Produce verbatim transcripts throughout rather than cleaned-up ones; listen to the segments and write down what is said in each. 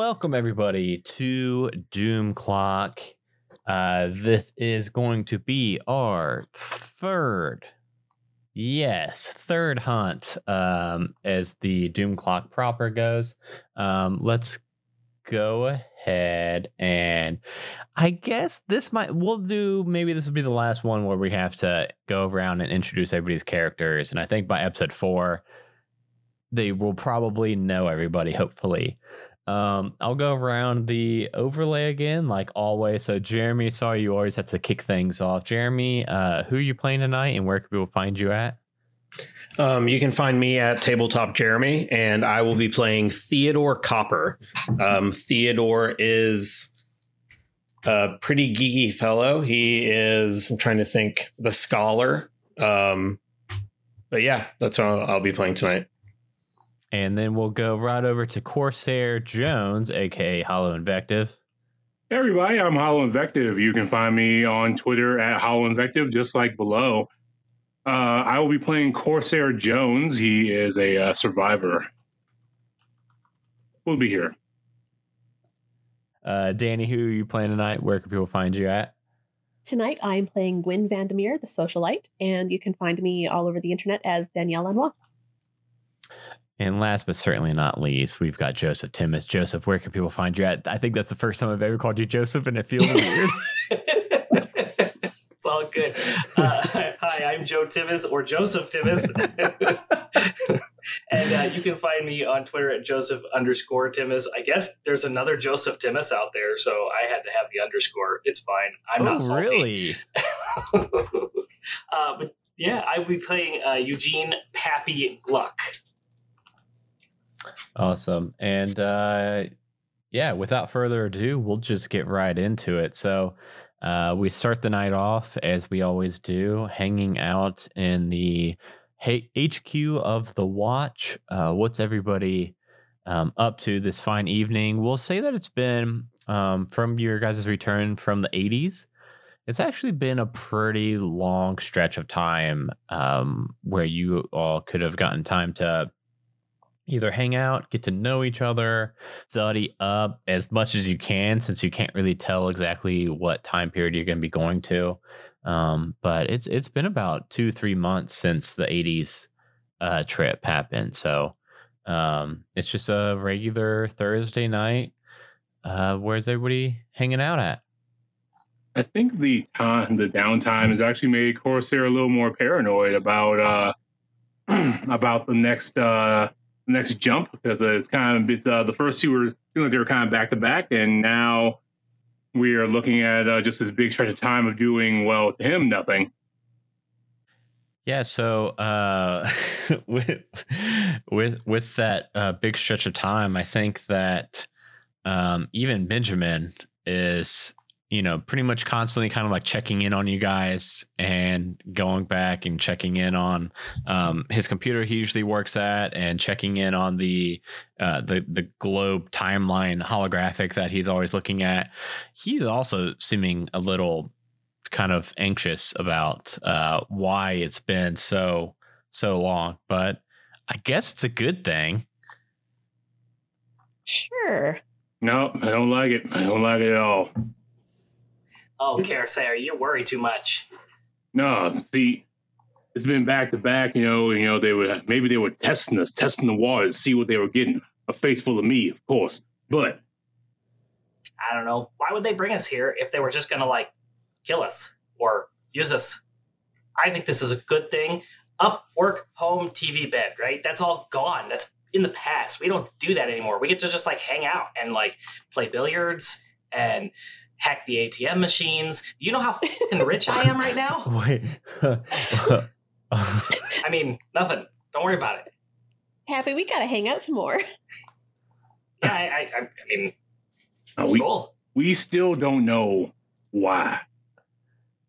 welcome everybody to Doom Clock. Uh, this is going to be our third, yes, third hunt um, as the Doom Clock proper goes. Um, let's go ahead and I guess this might, we'll do, maybe this will be the last one where we have to go around and introduce everybody's characters. And I think by episode four, they will probably know everybody, hopefully. Um, I'll go around the overlay again, like always. So, Jeremy, sorry you always have to kick things off. Jeremy, uh, who are you playing tonight and where can people find you at? Um, you can find me at Tabletop Jeremy, and I will be playing Theodore Copper. Um, Theodore is a pretty geeky fellow. He is, I'm trying to think, the scholar. Um, but yeah, that's what I'll, I'll be playing tonight. And then we'll go right over to Corsair Jones, a k a. Hollow Invective. Hey everybody, I'm Hollow Invective. You can find me on Twitter at Hollow Invective, just like below. Uh, I will be playing Corsair Jones. He is a uh, survivor. We'll be here. Uh, Danny, who are you playing tonight? Where can people find you at? Tonight, I'm playing Gwyn Vandermeer, the socialite, and you can find me all over the internet as Danielle Anoua. And last but certainly not least, we've got Joseph Timmis. Joseph, where can people find you at? I think that's the first time I've ever called you Joseph, and it feels weird. It's all good. Uh, hi, I'm Joe Timmis, or Joseph Timmis. And uh, you can find me on Twitter at Joseph underscore Timmis. I guess there's another Joseph Timmis out there, so I had to have the underscore. It's fine. I'm oh, not salty. Really? uh, but yeah, I will be playing uh, Eugene Pappy Gluck. Awesome. And uh, yeah, without further ado, we'll just get right into it. So uh, we start the night off, as we always do, hanging out in the H Q of the Watch. Uh, what's everybody um, up to this fine evening? We'll say that it's been, um, from your guys' return from the eighties, it's actually been a pretty long stretch of time um, where you all could have gotten time to either hang out, get to know each other, study up as much as you can, since you can't really tell exactly what time period you're going to be going to. Um, but it's it's been about two, three months since the eighties uh, trip happened. So um, it's just a regular Thursday night. Uh, where's everybody hanging out at? I think the time, the downtime has actually made Corsair a little more paranoid about uh, about the next... Uh, next jump, because it's kind of it's, uh, the first two were feeling like they were kind of back to back, and now we are looking at uh, just this big stretch of time of doing well to him nothing. Yeah, so uh, with with with that uh, big stretch of time, I think that um, even Benjamin is, you know, pretty much constantly kind of like checking in on you guys and going back and checking in on um, his computer he usually works at, and checking in on the uh, the the globe timeline holographic that he's always looking at. He's also seeming a little kind of anxious about uh, why it's been so, so long, but I guess it's a good thing. Sure. No, I don't like it. I don't like it at all. Oh, Corsair, you worry too much. No, see, it's been back to back. You know, you know they were maybe they were testing us, testing the waters, see what they were getting. A face full of me, of course. But I don't know. Why would they bring us here if they were just going to like kill us or use us? I think this is a good thing. Up, work, home, T V, bed. Right? That's all gone. That's in the past. We don't do that anymore. We get to just like hang out and like play billiards and hack the A T M machines. You know how fucking rich I am right now? Wait. I mean, nothing. Don't worry about it. Happy, we gotta hang out some more. Yeah, I, I, I mean, no, we, cool. We still don't know why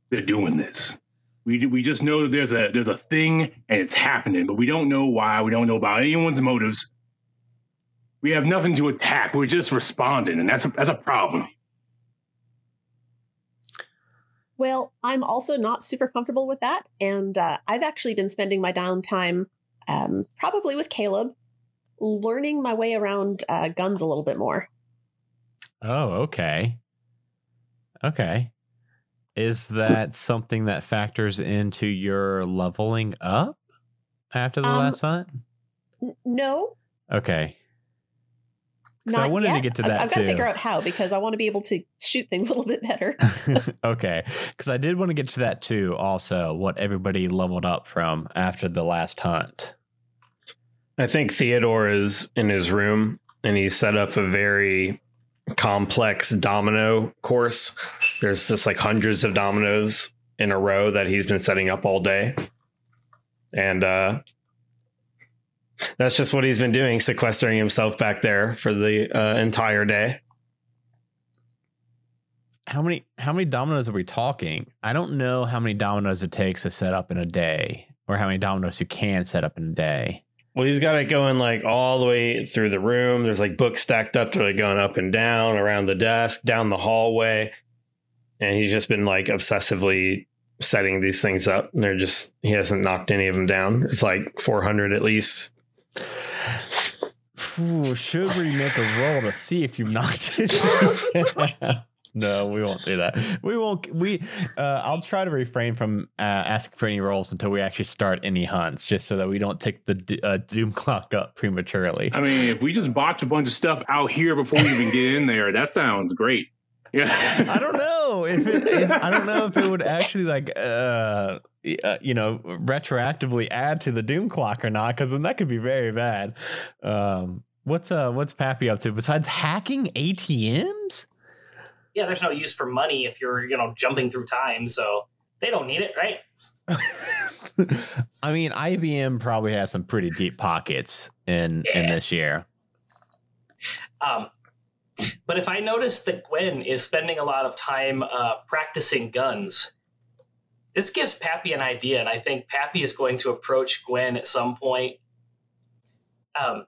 they're doing this. We we just know that there's a there's a thing and it's happening, but we don't know why. We don't know about anyone's motives. We have nothing to attack. We're just responding, and that's a, that's a problem. Well, I'm also not super comfortable with that. And uh, I've actually been spending my downtime um, probably with Caleb, learning my way around uh, guns a little bit more. Oh, okay. Okay. Is that something that factors into your leveling up after the um, last hunt? N- no. Okay. Because I wanted yet. to get to that too. I've got too. to figure out how, because I want to be able to shoot things a little bit better. Okay. Because I did want to get to that too also, what everybody leveled up from after the last hunt. I think Theodore is in his room and he set up a very complex domino course. There's just like hundreds of dominoes in a row that he's been setting up all day. And uh, that's just what he's been doing, sequestering himself back there for the uh, entire day. How many how many dominoes are we talking? I don't know how many dominoes it takes to set up in a day, or how many dominoes you can set up in a day. Well, he's got it going like all the way through the room. There's like books stacked up to like going up and down around the desk, down the hallway. And he's just been like obsessively setting these things up. And they're just, he hasn't knocked any of them down. It's like four hundred at least. Ooh, should we make a roll to see if you've knocked it down? No, we won't do that. We won't. We uh, I'll try to refrain from uh, asking for any rolls until we actually start any hunts, just so that we don't take the d- uh, doom clock up prematurely. I mean, if we just botch a bunch of stuff out here before we even get in there, that sounds great. Yeah, I don't know if, it, if I don't know if it would actually like uh, uh you know retroactively add to the doom clock or not, because then that could be very bad. Um, what's uh what's Pappy up to besides hacking A T Ms? Yeah, there's no use for money if you're, you know, jumping through time, so they don't need it, right? I mean, I B M probably has some pretty deep pockets in yeah. in this year. Um, but if I notice that Gwyn is spending a lot of time uh, practicing guns, this gives Pappy an idea, and I think Pappy is going to approach Gwyn at some point. Um,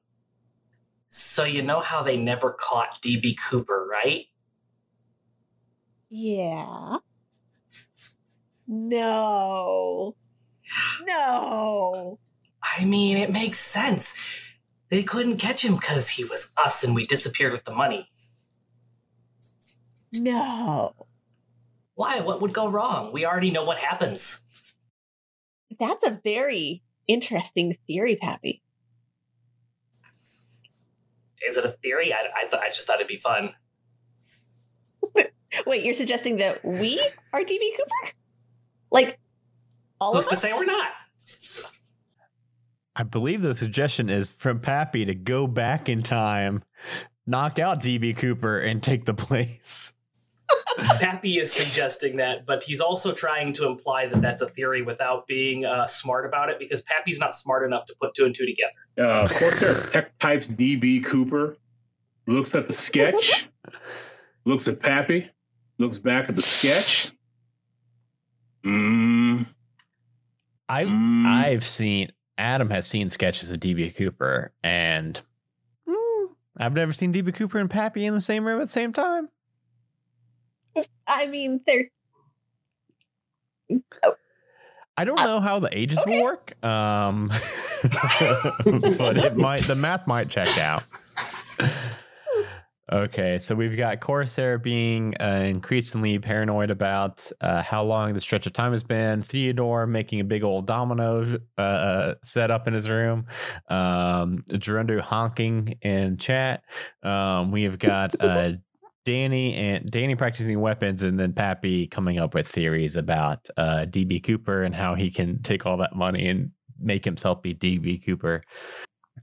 so you know how they never caught D B Cooper, right? Yeah. No. No. I mean, it makes sense. They couldn't catch him because he was us and we disappeared with the money. No. Why? What would go wrong? We already know what happens. That's a very interesting theory, Pappy. Is it a theory? I, I, th- I just thought it'd be fun. Wait, you're suggesting that we are D B Cooper? Like, all Who's of us? Who's to say we're not? I believe the suggestion is from Pappy to go back in time, knock out D B Cooper, and take the place. Pappy is suggesting that, but he's also trying to imply that that's a theory without being uh, smart about it, because Pappy's not smart enough to put two and two together. Uh, Corsair Tech types D B Cooper, looks at the sketch, looks at Pappy, looks back at the sketch. Mm. I've, mm. I've seen, Adam has seen sketches of D B Cooper, and mm, I've never seen D B Cooper and Pappy in the same room at the same time. I mean, they're... Oh. I don't uh, know how the ages okay. will work, um, but it might. the math might check out. Okay, so we've got Corsair being uh, increasingly paranoid about uh, how long the stretch of time has been. Theodore making a big old domino uh, set up in his room. Um, Gerundu honking in chat. Um, we have got uh, Danny and Danny practicing weapons, and then Pappy coming up with theories about uh, D B Cooper and how he can take all that money and make himself be D B Cooper.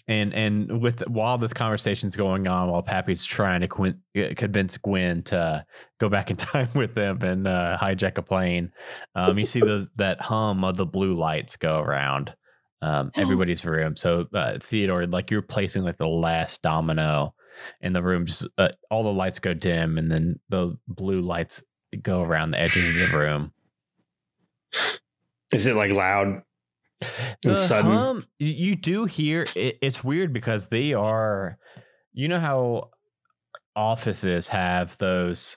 And and with while this conversation's going on, while Pappy's trying to qu- convince Gwyn to go back in time with them and uh, hijack a plane, um, you see the, that hum of the blue lights go around um, everybody's room. So uh, Theodore, like you're placing like the last domino in the room, just uh, all the lights go dim, and then the blue lights go around the edges of the room. Is it like loud? The sudden hum, you do hear it, it's weird because they are, you know how offices have those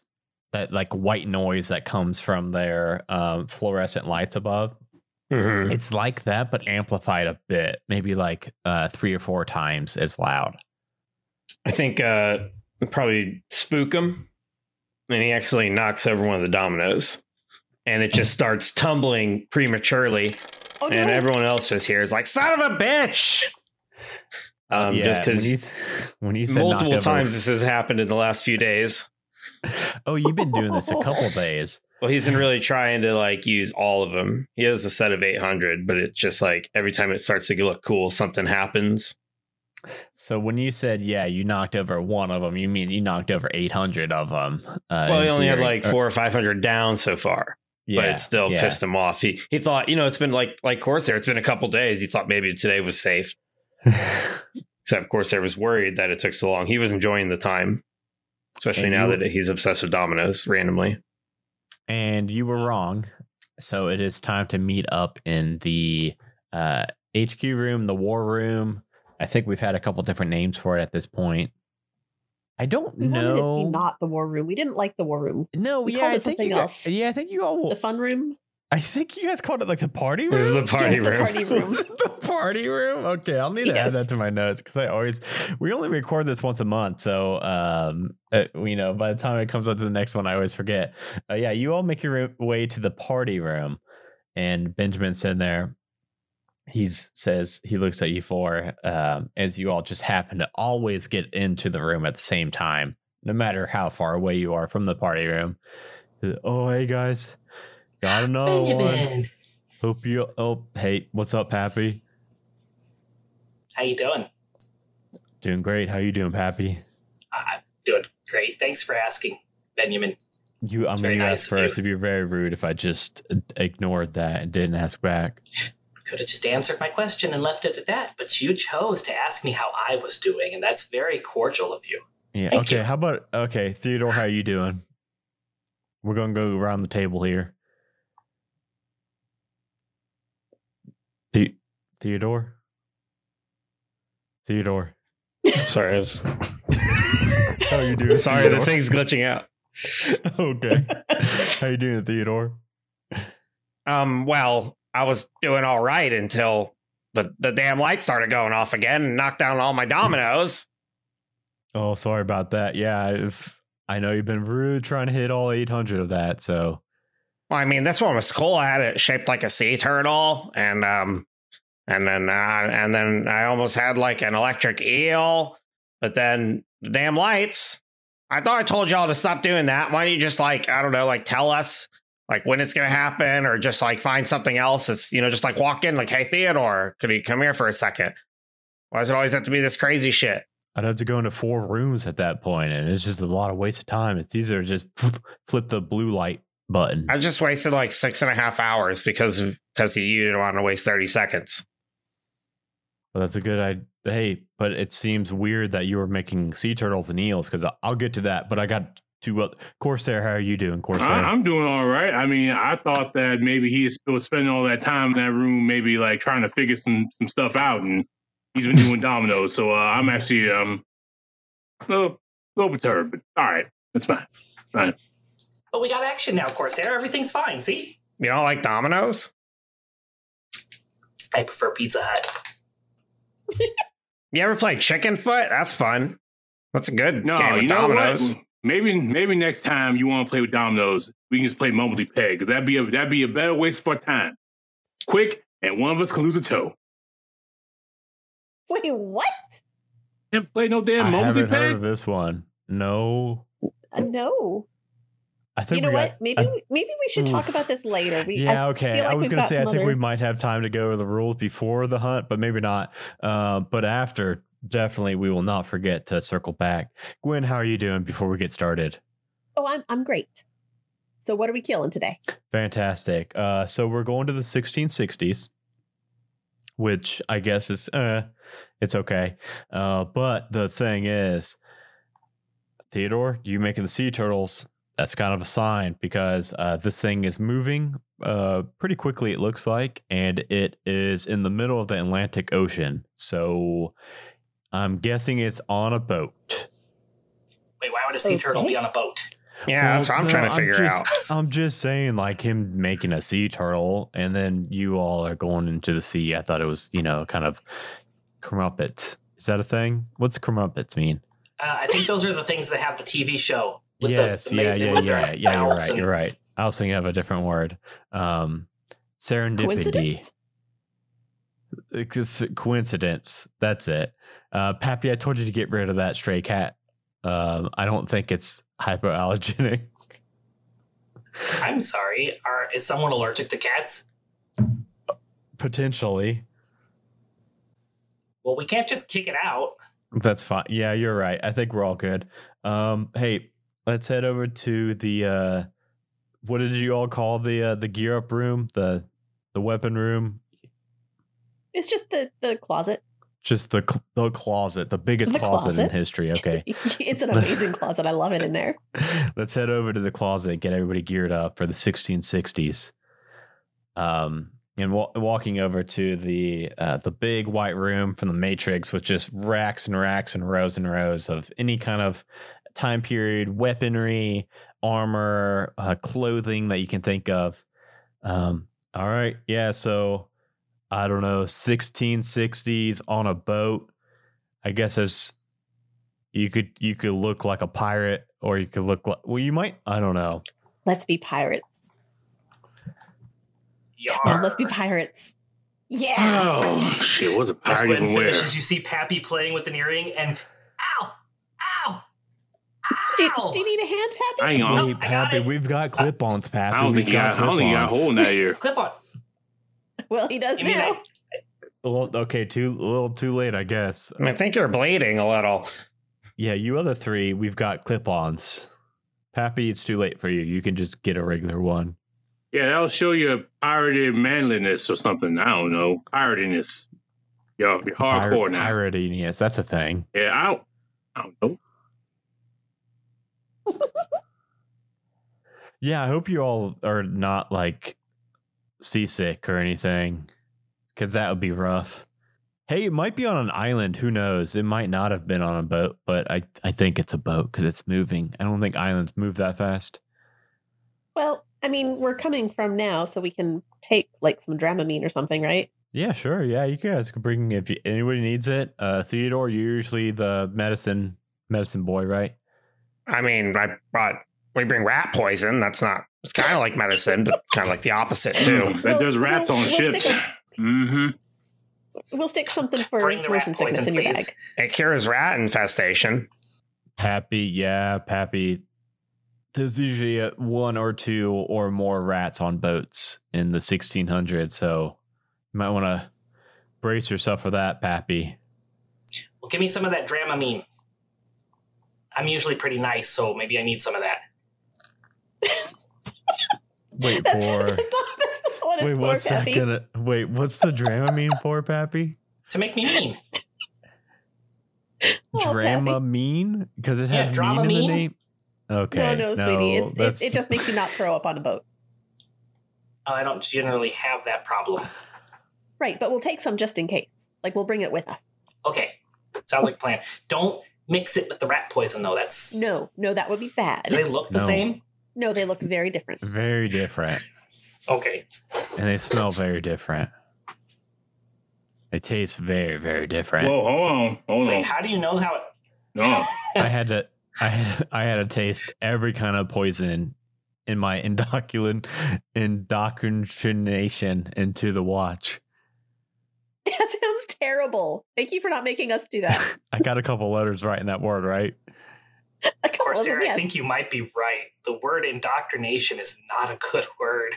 that like white noise that comes from their um, fluorescent lights above. Mm-hmm. It's like that, but amplified a bit, maybe like uh, three or four times as loud. I think uh, probably spook him, and he actually knocks over one of the dominoes, and it just starts tumbling prematurely. Oh, and no. Everyone else just here is like, son of a bitch. Um, yeah, just because when you multiple times over. This has happened in the last few days. Oh, you've been doing this a couple days. Well, he's been really trying to like use all of them. He has a set of eight hundred, but it's just like every time it starts to look cool, something happens. So when you said, yeah, you knocked over one of them, you mean you knocked over eight hundred of them? Uh, well, he only theory. had like four or five hundred down so far. Yeah, but it still yeah. pissed him off. He he thought, you know, it's been like like Corsair. It's been a couple days. He thought maybe today was safe. Except Corsair was worried that it took so long. He was enjoying the time, especially and now you, that he's obsessed with dominoes randomly. And you were wrong. So it is time to meet up in the uh, H Q room, the war room. I think we've had a couple different names for it at this point. I don't we know. It to be not the war room. We didn't like the war room. No, we yeah, called it I think something you else. Guys, yeah, I think you all the fun room. I think you guys called it like the party room. It was the party Just room. The party room. Was it the party room. Okay, I'll need to yes. add that to my notes because I always we only record this once a month, so um, uh, you know, by the time it comes up to the next one, I always forget. Uh, yeah, you all make your way to the party room, and Benjamin's sitting there. He says he looks at you four um, as you all just happen to always get into the room at the same time, no matter how far away you are from the party room. Says, oh, hey, guys, got another hey, one. Man. Hope you. Oh, hey, what's up, Pappy? How you doing? Doing great. How you doing, Pappy? I'm doing great. Thanks for asking, Benjamin. You, I'm going to ask first. It'd be very rude if I just ignored that and didn't ask back. Could have just answered my question and left it at that, but you chose to ask me how I was doing, and that's very cordial of you. Yeah. Thank okay. You. How about okay, Theodore? How are you doing? We're gonna go around the table here. The- Theodore. Theodore. Sorry, I was. How are you doing? Sorry, Theodore? The thing's glitching out. Okay. How you doing, Theodore? Um. Well. I was doing all right until the, the damn light started going off again and knocked down all my dominoes. Oh, sorry about that. Yeah, if, I know you've been really trying to hit all eight hundred of that. So, well, I mean, this one was cool. I had it shaped like a sea turtle, and um, and then uh, and then I almost had like an electric eel. But then the damn lights. I thought I told y'all to stop doing that. Why don't you just like I don't know, like tell us. Like when it's going to happen or just like find something else. It's, you know, just like walk in like, hey, Theodore, could you come here for a second? Why does it always have to be this crazy shit? I'd have to go into four rooms at that point, and it's just a lot of waste of time. It's easier to just flip the blue light button. I just wasted like six and a half hours because because you didn't want to waste thirty seconds. Well, that's a good idea. Hey, but it seems weird that you were making sea turtles and eels because I'll get to that. But I got to well, Corsair, how are you doing, Corsair? I, I'm doing all right. I mean, I thought that maybe he was spending all that time in that room, maybe like trying to figure some some stuff out, and he's been doing dominoes. So uh, I'm actually um a little, little perturbed, but all right, that's fine. All right. But we got action now, Corsair. Everything's fine. See, you don't like dominoes? I prefer Pizza Hut. You ever play Chicken Foot? That's fun. That's a good no, game with dominoes. What? Maybe maybe next time you want to play with dominoes, we can just play Mumbly Peg, because that'd be a that'd be a better waste of our time. Quick, and one of us can lose a toe. Wait, what? Can't play no damn I Mumbly haven't Peg. Heard of this one? No, uh, no. I think you know got, what? Maybe I, maybe we should oof. talk about this later. We, yeah, I okay. Like I was gonna say I think other... we might have time to go over the rules before the hunt, but maybe not. Uh, but after. Definitely, we will not forget to circle back. Gwyn, how are you doing before we get started? Oh, I'm I'm great. So what are we killing today? Fantastic. Uh, so we're going to the sixteen sixties, which I guess is, uh, it's okay. Uh, but the thing is, Theodore, you making the sea turtles, that's kind of a sign because uh, this thing is moving uh, pretty quickly, it looks like, and it is in the middle of the Atlantic Ocean. So... I'm guessing it's on a boat. Wait, why would a sea turtle be on a boat? Yeah, well, that's what I'm no, trying to figure I'm just, out. I'm just saying, like, him making a sea turtle, and then you all are going into the sea. I thought it was, you know, kind of crumpets. Is that a thing? What's crumpets mean? Uh, I think those are the things that have the T V show. With yes, the, the yeah, yeah, yeah, yeah. You're right. You're right. I was thinking of a different word. Um, serendipity. Coincidence? Coincidence. That's it. Uh, Pappy, I told you to get rid of that stray cat. Um, I don't think it's hypoallergenic. I'm sorry. Are, is someone allergic to cats? Potentially. Well, we can't just kick it out. That's fine. Yeah, you're right. I think we're all good. Um, hey, let's head over to the uh, what did you all call the uh, the gear up room, the the weapon room? It's just the, the closet. Just the cl- the closet, the biggest the closet. closet in history. Okay, it's an amazing closet. I love it in there. Let's head over to the closet, get everybody geared up for the sixteen sixties. Um, and wa- walking over to the uh, the big white room from the Matrix with just racks and racks and rows and rows of any kind of time period weaponry, armor, uh, clothing that you can think of. Um, all right, yeah, so. I don't know, sixteen sixties on a boat. I guess as you could you could look like a pirate, or you could look like, well, you might, I don't know. Let's be pirates. Yarr. Let's be pirates. Yeah. Oh, she was a pirate. That's when finishes, you see Pappy playing with an earring and ow, ow, ow. Do, do you need a hand, Pappy? I ain't on. Nope, Pappy, we've got clip-ons, Pappy. I don't think you got, got, got a hole in that ear. Clip-on. Well, he does now. Well, okay, too a little too late, I guess. I think you're bleeding a little. Yeah, you other three, we've got clip-ons. Pappy, it's too late for you. You can just get a regular one. Yeah, that'll show you pirated manliness or something. I don't know. Piratiness. Yo, you're hardcore Pir- now. Piratiness, that's a thing. Yeah, I don't, I don't know. Yeah, I hope you all are not like... seasick or anything, because that would be rough. Hey, it might be on an island, who knows? It might not have been on a boat, but I, I think it's a boat because it's moving. I don't think islands move that fast. Well, I mean, we're coming from now, so we can take like some Dramamine or something, right? Yeah, sure. Yeah, you guys can bring, if you, anybody needs it. uh Theodore, you're usually the medicine medicine boy, right? I mean, I brought we bring rat poison. That's not It's kind of like medicine, but kind of like the opposite, too. Well, There's rats we'll, on we'll ships. A, mm-hmm. We'll stick something for motion sickness in your bag. It cures rat infestation. Pappy, yeah, Pappy. There's usually a, one or two or more rats on boats in the sixteen hundreds, so you might want to brace yourself for that, Pappy. Well, give me some of that Dramamine. I'm usually pretty nice, so maybe I need some of that. Wait that's, for that's not, that's not what wait, for, what's Pappy. That gonna wait? What's the Dramamine for, Pappy? To make me mean. Dramamine, because it has yeah, mean in the name. Okay, no, no, no sweetie, it's, it, it just makes you not throw up on a boat. Oh, I don't generally have that problem. Right, but we'll take some just in case. Like we'll bring it with us. Okay, sounds like a plan. Don't mix it with the rat poison, though. That's no, no, that would be bad. Do they look the no. same? No, they look very different. Very different. Okay. And they smell very different. They taste very, very different. Whoa, hold on, hold Wait, on. How do you know how? It... No, I had to. I had, I had to taste every kind of poison in my inoculin indoctrination into the watch. That sounds terrible. Thank you for not making us do that. I got a couple letters right in that word, right? Corsair, I think you might be right. The word indoctrination is not a good word.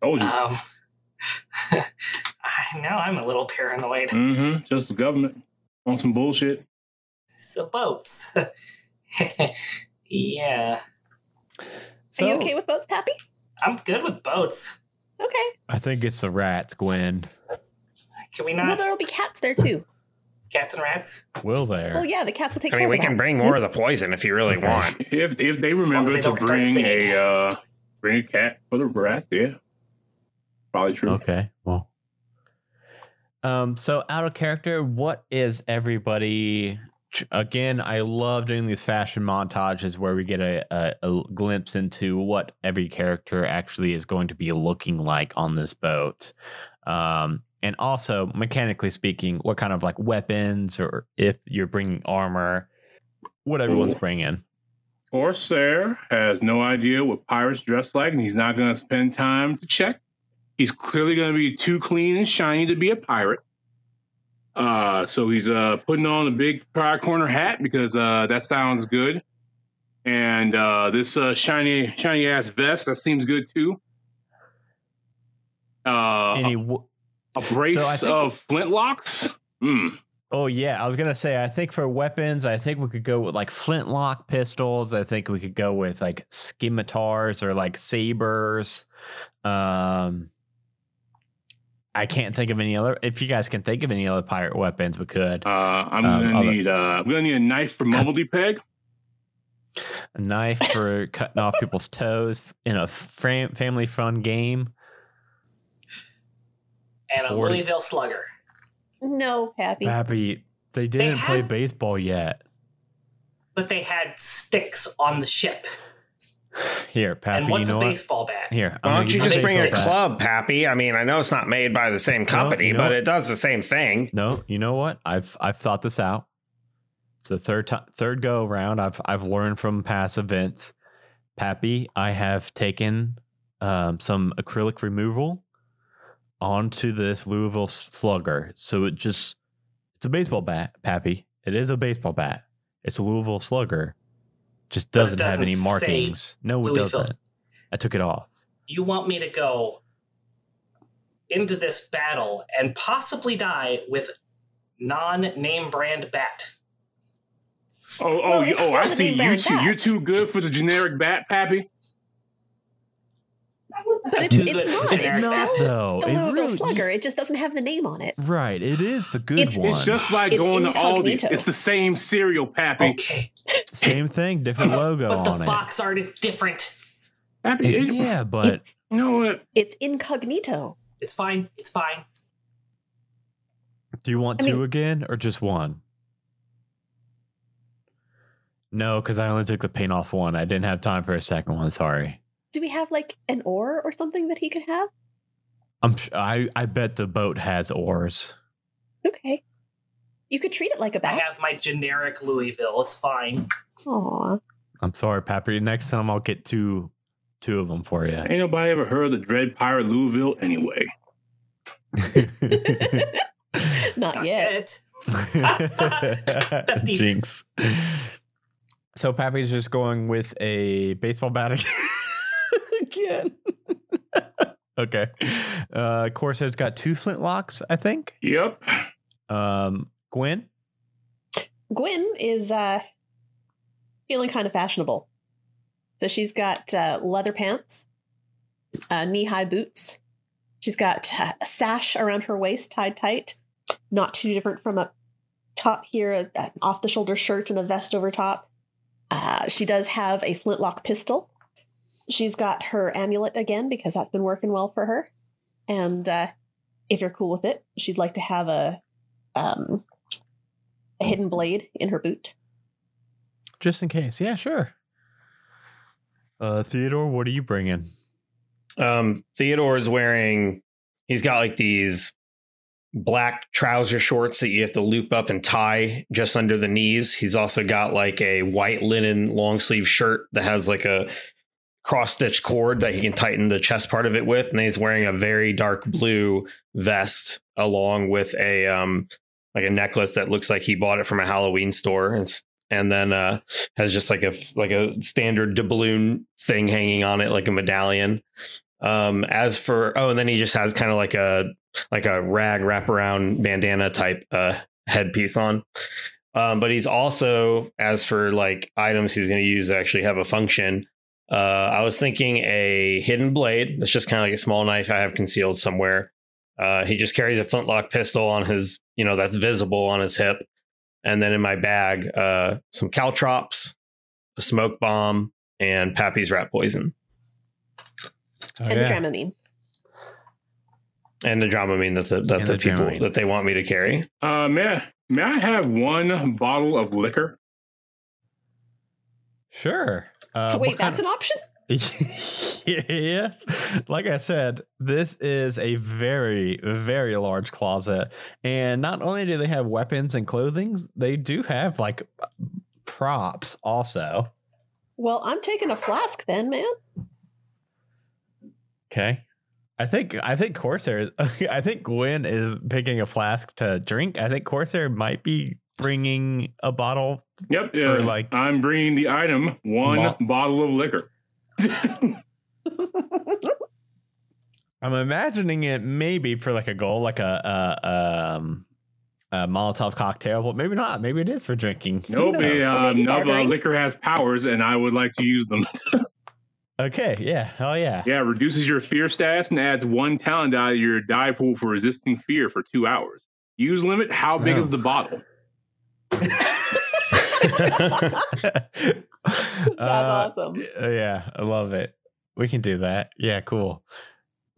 Oh, yeah. Um, I, now I'm a little paranoid. Mm-hmm. Just the government on some bullshit. So boats. Yeah. So, are you okay with boats, Pappy? I'm good with boats. Okay. I think it's the rats, Gwyn. Can we not? Well, there'll be cats there, too. Cats and rats? Will there? Well, yeah, the cats will take. I mean, we can bring more of the poison if you really want. If if they remember to bring a uh, bring a cat for the rat, yeah, probably true. Okay, well, um, so out of character, what is everybody? Again, I love doing these fashion montages where we get a, a, a glimpse into what every character actually is going to be looking like on this boat. Um, and also mechanically speaking, what kind of like weapons, or if you're bringing armor, what everyone's bringing in. Corsair has no idea what pirates dress like, and he's not going to spend time to check. He's clearly going to be too clean and shiny to be a pirate. Uh, so he's uh, putting on a big pirate corner hat because uh, that sounds good. And uh, this uh, shiny, shiny ass vest, that seems good too. Uh, Any w- a brace so think- of flintlocks. Mm. Oh, yeah. I was going to say, I think for weapons, I think we could go with like flintlock pistols. I think we could go with like scimitars or like sabers. Um, I can't think of any other. If you guys can think of any other pirate weapons, we could. Uh, I'm um, going to need uh, I'm gonna need a knife for Mumbledy Peg. A knife for cutting off people's toes in a fam- family fun game. And a or Louisville Slugger. No, Pappy. Pappy, they didn't they had, play baseball yet. But they had sticks on the ship. Here, Pappy, and what's you know a baseball what? bat? Here, why don't you just bring your bat. club, Pappy? I mean, I know it's not made by the same company, no, you know but what? it does the same thing. No, you know what? I've I've thought this out. It's the third to- third go around. I've I've learned from past events. Pappy, I have taken um, some acrylic removal onto this Louisville Slugger. So it just, it's a baseball bat, Pappy. It is a baseball bat. It's a Louisville Slugger. Just doesn't, doesn't have any markings. No, it doesn't. I took it off. You want me to go into this battle and possibly die with non-name brand bat? Oh, oh, well, oh! I see you two. You're too good for the generic bat, Pappy. But it's, it's, not, it's not. It's though. The it Louisville really, Slugger. It just doesn't have the name on it. Right. It is the good it's, one. It's just like it's going incognito. to Aldi. It's the same cereal, Pappy. Okay. Same thing, different logo on it. But the box art is different. Pappy, it, it, yeah, but it's, you know what? It's incognito. It's fine. It's fine. Do you want I two mean, again or just one? No, because I only took the paint off one. I didn't have time for a second one. Sorry. Do we have like an oar or something that he could have? I'm I I bet the boat has oars. Okay, you could treat it like a bat. I have my generic Louisville. It's fine. Aw. I'm sorry, Pappy. Next time I'll get two two of them for you. Ain't nobody ever heard of the Dread Pirate Louisville anyway. Not, Not yet. That's Jinx. So Pappy's just going with a baseball bat again. Again. Okay. Uh, Corsair's got two flintlocks, I think. Yep. Um, Gwyn? Gwyn is uh, feeling kind of fashionable. So she's got uh, leather pants, uh, knee-high boots. She's got uh, a sash around her waist tied tight. Not too different from a top here, an off-the-shoulder shirt and a vest over top. Uh, she does have a flintlock pistol. She's got her amulet again because that's been working well for her. And uh, if you're cool with it, she'd like to have a um, a hidden blade in her boot. Just in case. Yeah, sure. Uh, Theodore, what are you bringing? Um, Theodore is wearing, he's got like these black trouser shorts that you have to loop up and tie just under the knees. He's also got like a white linen long sleeve shirt that has like a cross-stitch cord that he can tighten the chest part of it with, and he's wearing a very dark blue vest along with a um like a necklace that looks like he bought it from a Halloween store, and and then uh has just like a like a standard doubloon thing hanging on it like a medallion. Um as for oh and then he just has kind of like a like a rag wraparound bandana type uh headpiece on. Um but he's also, as for like items he's going to use that actually have a function, Uh, I was thinking a hidden blade. It's just kind of like a small knife I have concealed somewhere. Uh, he just carries a flintlock pistol on his, you know, that's visible on his hip. And then in my bag, uh, some caltrops, a smoke bomb, and Pappy's rat poison. Oh, and yeah. the Dramamine. And the Dramamine that the, that the, the people Dramamine. that they want me to carry. Uh, may I, may I have one bottle of liquor? Sure. Uh, Wait, that's of, an option? Yes. Like I said, this is a very, very large closet. And not only do they have weapons and clothing, they do have like props also. Well, I'm taking a flask then, man. Okay. I think I think Corsair I think Gwyn is picking a flask to drink. I think Corsair might be bringing a bottle. Yep. For uh, like I'm bringing the item, one malt. Bottle of liquor. I'm imagining it maybe for like a goal, like a, a, um, a Molotov cocktail, but maybe not. Maybe it is for drinking. Nope, a, uh, no, but liquor has powers, and I would like to use them. Okay, yeah, hell yeah. Yeah, reduces your fear stats and adds one talent die to your die pool for resisting fear for two hours. Use limit, how big oh. is the bottle? That's uh, awesome. Yeah, I love it. We can do that. Yeah, cool.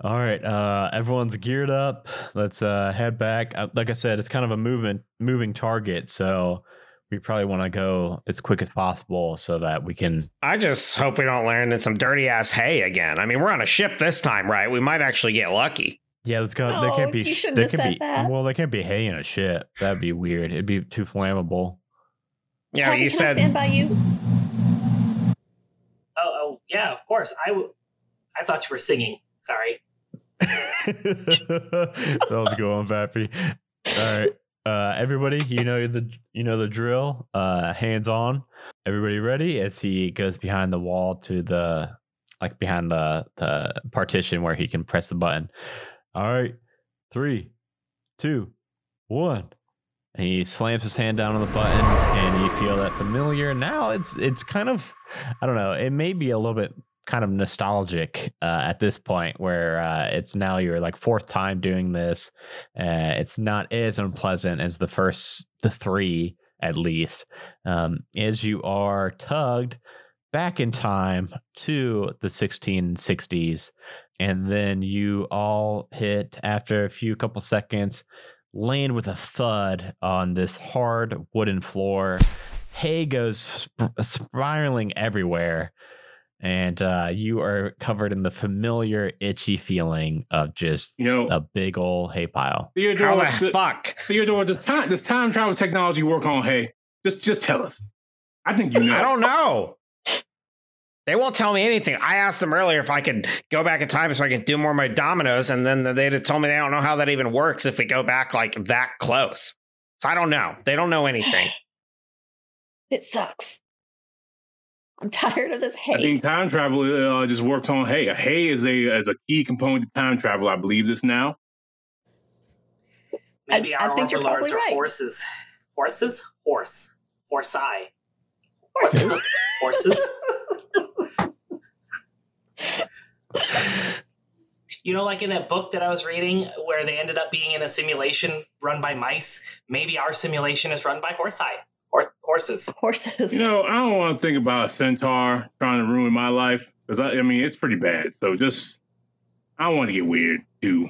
All right, uh, everyone's geared up. Let's uh, head back. Uh, like I said, it's kind of a movement, moving target, so we probably want to go as quick as possible so that we can... I just hope we don't land in some dirty-ass hay again. I mean, we're on a ship this time, right? We might actually get lucky. Yeah, let's go. Oh, there can't be... Sh- there can't be that. Well, there can't be hay in a ship. That'd be weird. It'd be too flammable. Yeah, Tommy, you can said... I stand by you? Oh, oh, yeah, of course. I, w- I thought you were singing. Sorry. That was going, Pappy. All right, uh, everybody, you know the you know the drill. Uh, hands on. Everybody ready? As he goes behind the wall to the like behind the the partition where he can press the button. All right, three, two, one. And he slams his hand down on the button, and you feel that familiar. Now it's it's kind of I don't know. It may be a little bit kind of nostalgic uh, at this point where uh, it's now your like fourth time doing this. Uh, it's not as unpleasant as the first, the three, at least, um, as you are tugged back in time to the sixteen sixties. And then you all hit after a few couple seconds, land with a thud on this hard wooden floor. Hay goes sp- spiraling everywhere. And uh, you are covered in the familiar itchy feeling of just you know, a big old hay pile. Theodore, How the th- fuck? Theodore, does time, does time travel technology work on hay? Just just tell us. I think you know. I don't know. They won't tell me anything. I asked them earlier if I could go back in time so I could do more of my dominoes. And then they told me they don't know how that even works if we go back like that close. So I don't know. They don't know anything. It sucks. I'm tired of this hay. I think time travel uh, just worked on hay. Hay is a as a key component to time travel. I believe this now. Maybe I, our I think overlords you're are right. horses. Horses? Horse. Horse eye. Horses. Horses. You know, like in that book that I was reading where they ended up being in a simulation run by mice. Maybe our simulation is run by horse eye. Or horses. Horses. You know, I don't want to think about a centaur trying to ruin my life. Because, I, I mean, it's pretty bad. So just, I don't want to get weird, too.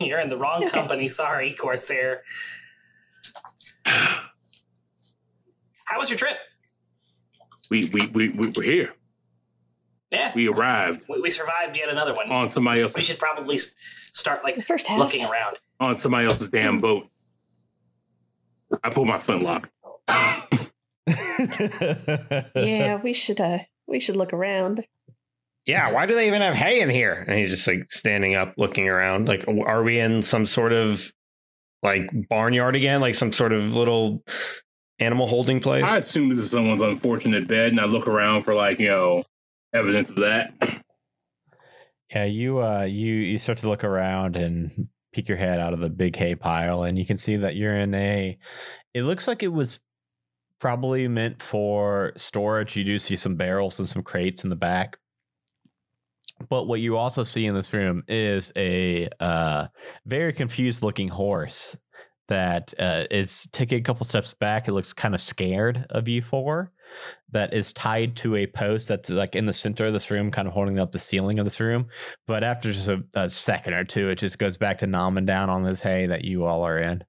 You're in the wrong company. Sorry, Corsair. How was your trip? We, we, we, we were here. Yeah. We arrived. We, we survived yet another one. On somebody else's. We should probably start, like, first looking around. On somebody else's damn boat. I pulled my flintlock. Yeah, we should uh, we should look around. Yeah, why do they even have hay in here? And he's just like standing up, looking around. Like, are we in some sort of like barnyard again? Like some sort of little animal holding place? I assume this is someone's unfortunate bed, and I look around for like you know evidence of that. Yeah, you uh, you you start to look around and peek your head out of the big hay pile, and you can see that you're in a, it looks like it was probably meant for storage. You do see some barrels and some crates in the back. But what you also see in this room is a uh, very confused looking horse that uh, is taking a couple steps back. It looks kind of scared of you four. That is tied to a post that's like in the center of this room, kind of holding up the ceiling of this room. But after just a, a second or two, it just goes back to nomming down on this hay that you all are in.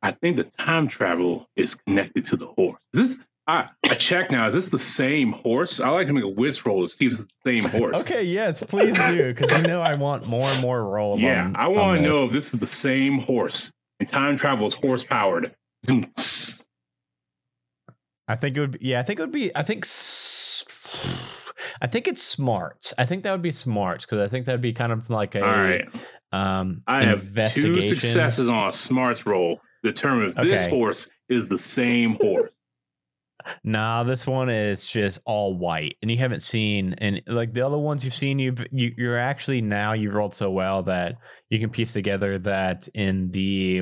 I think the time travel is connected to the horse. Is this I, I check now. Is this the same horse? I like to make a whiz roll to see if it's the same horse. Okay, yes, please do, because you know I want more and more rolls. Yeah, on, I want to know if this is the same horse. And time travel is horse powered. I think it would be, yeah, I think it would be, I think, I think it's smart. I think that would be smart because I think that'd be kind of like a, all right. um, I have two successes on a smarts roll. Determine if okay. this horse is the same horse. Nah, this one is just all white and you haven't seen, and like the other ones you've seen, you've, you, you're actually now you've rolled so well that you can piece together that in the,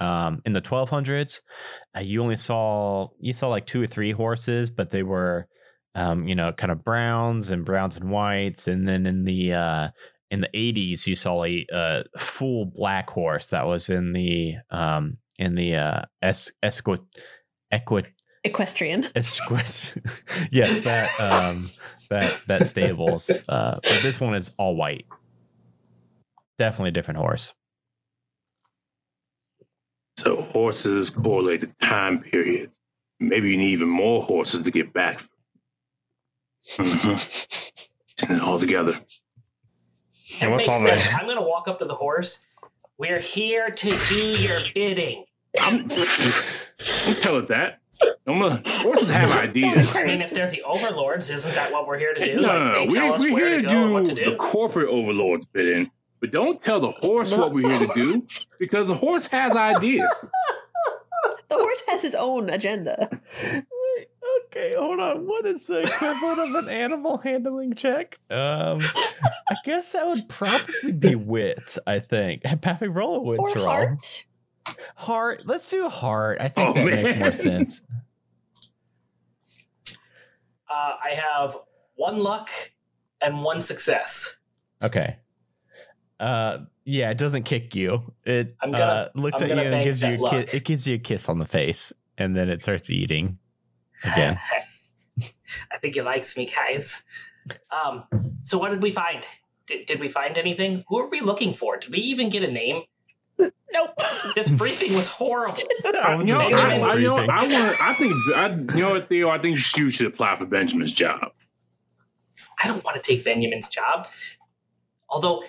Um, in the twelve hundreds, uh, you only saw you saw like two or three horses, but they were, um, you know, kind of browns and browns and whites. And then in the uh, in the eighties, you saw a, a full black horse that was in the um, in the uh, es- esqu- equi- equestrian. Esqu- yes, that um, that that stables. Uh, but this one is all white. Definitely a different horse. So horses correlate to time periods. Maybe you need even more horses to get back. Mm-hmm. Send it all together. That and what's makes all sense. That? I'm going to walk up to the horse. We're here to do your bidding. I'm, I'm telling that. I'm a, horses have ideas. I mean, if they're the overlords, isn't that what we're here to do? Hey, no, like, they we, tell us we're where here to, to go, do what to do. The corporate overlords bidding. But don't tell the horse what we're here to do, because the horse has ideas. The horse has his own agenda. Wait, okay, hold on. What is the equivalent of an animal handling check? Um, I guess that would probably be wit, I think. Pappy, roll a wit's roll. Heart. Heart. Let's do heart. I think oh, that man. makes more sense. Uh, I have one luck and one success. Okay. Uh, yeah, it doesn't kick you. It gonna, uh, looks I'm at you and gives you a ki- it gives you a kiss on the face, and then it starts eating again. I think it likes me, guys. Um, so what did we find? Did, did we find anything? Who are we looking for? Did we even get a name? Nope. This briefing was horrible. I, you know, I, I, you know, I, wanna, I think I, you know what, Theo. I think you should apply for Benjamin's job. I don't want to take Benjamin's job, although.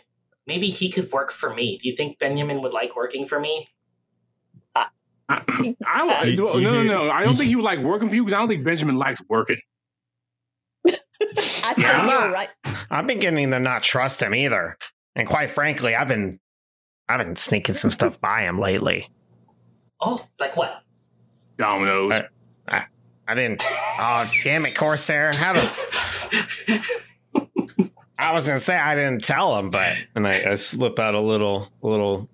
Maybe he could work for me. Do you think Benjamin would like working for me? I, I, I no, no, no. I don't think he would like working for you because I don't think Benjamin likes working. I think yeah, you're right. I'm beginning to not trust him either, and quite frankly, I've been, I've been sneaking some stuff by him lately. Oh, like what? Dominoes. I, I, I didn't. Oh, damn it, Corsair! How did? I was gonna say I didn't tell him, but and I, I slip out a little, little,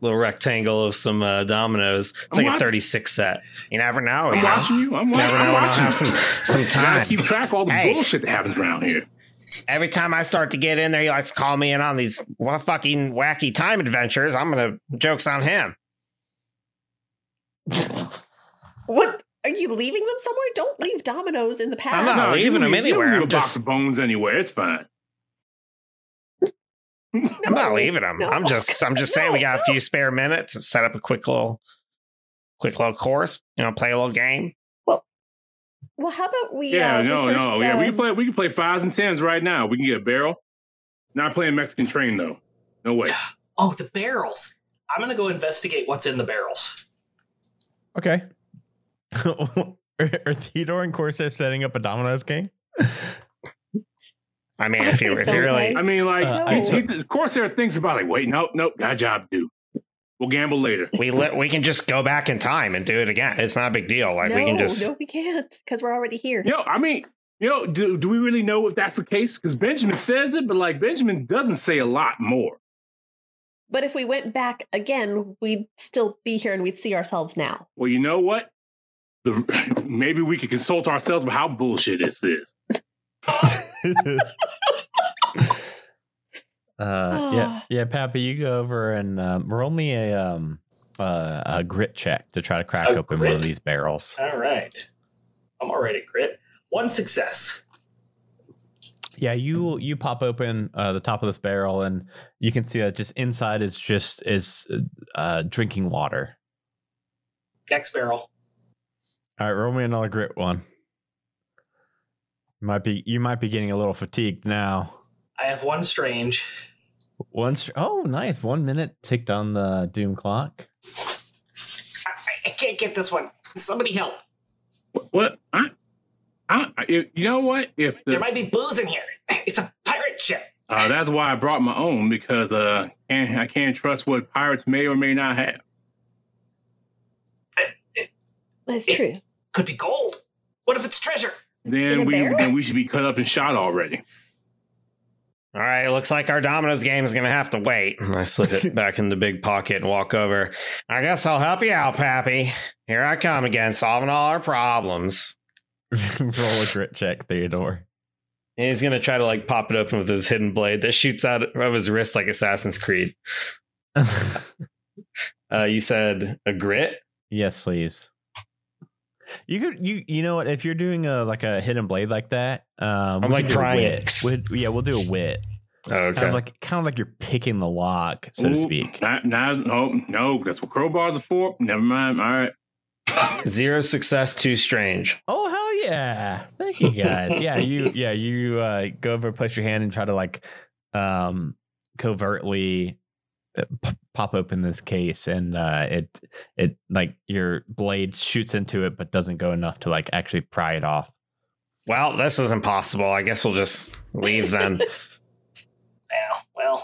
little rectangle of some uh, dominoes. It's I'm like watching. A thirty-six set. You never know. I'm you know? watching you. I'm, watch- I'm watching. Have some, some time. You keep track of all the hey, bullshit that happens around here. Every time I start to get in there, he likes to call me in on these fucking wacky time adventures. I'm gonna jokes on him. What? Are you leaving them somewhere? Don't leave dominoes in the past. I'm not no, leaving them anywhere. You don't leave a box of bones anywhere. It's fine. No, I'm not leaving them. No, I'm just, I'm just no, saying we got no. a few spare minutes to set up a quick little, quick little course. You know, play a little game. Well, well, how about we? Yeah, uh, no, we first, no, um, yeah. We can play. We can play fives and tens right now. We can get a barrel. Not playing Mexican Train though. No way. Oh, the barrels! I'm gonna go investigate what's in the barrels. Okay. are, are Theodore and Corsair setting up a dominoes game? I mean, if you if you really, I mean, like, uh, he, he, of course, there are things about like, wait, nope, nope, got a job to do. We'll gamble later. We let we can just go back in time and do it again. It's not a big deal. Like no, we can just no, we can't because we're already here. Yo, I mean, you know, do do we really know if that's the case? Because Benjamin says it, but like Benjamin doesn't say a lot more. But if we went back again, we'd still be here and we'd see ourselves now. Well, you know what? The maybe we could consult ourselves about how bullshit this is. uh, yeah, yeah, Pappy, you go over and um, roll me a um uh, a grit check to try to crack a open grit? one of these barrels. All right, I'm already grit. One success. Yeah, you you pop open uh, the top of this barrel, and you can see that just inside is just is uh, drinking water. Next barrel. All right, roll me another grit one. Might be you might be getting a little fatigued now. I have one strange. One str- oh, nice. One minute ticked on the doom clock. I, I can't get this one. Somebody help! What? what? I, I, I, you know what? If the, there might be booze in here. It's a pirate ship. Uh, that's why I brought my own, because uh, and I can't trust what pirates may or may not have. That's it, true. Could be gold. What if it's treasure? Then we bear? then we should be cut up and shot already. All right, it looks like our Domino's game is going to have to wait. And I slip it back in the big pocket and walk over. I guess I'll help you out, Pappy. Here I come again, solving all our problems. Roll a grit check, Theodore. And he's going to try to like pop it open with his hidden blade that shoots out of his wrist like Assassin's Creed. uh, you said a grit? Yes, please. You could you you know what, if you're doing a like a hidden blade like that, um, I'm like trying it. We'd, yeah, we'll do a wit. Oh, okay. Kind of like kind of like you're picking the lock, so Ooh, to speak. Knives, oh no, that's what crowbars are for. Never mind. All right. Zero success, too strange. Oh hell yeah! Thank you guys. yeah, you yeah you uh, go over, place your hand, and try to like um, covertly pop open this case, and uh it it like your blade shoots into it but doesn't go enough to like actually pry it off. Well, this is impossible. I guess we'll just leave then. well, well,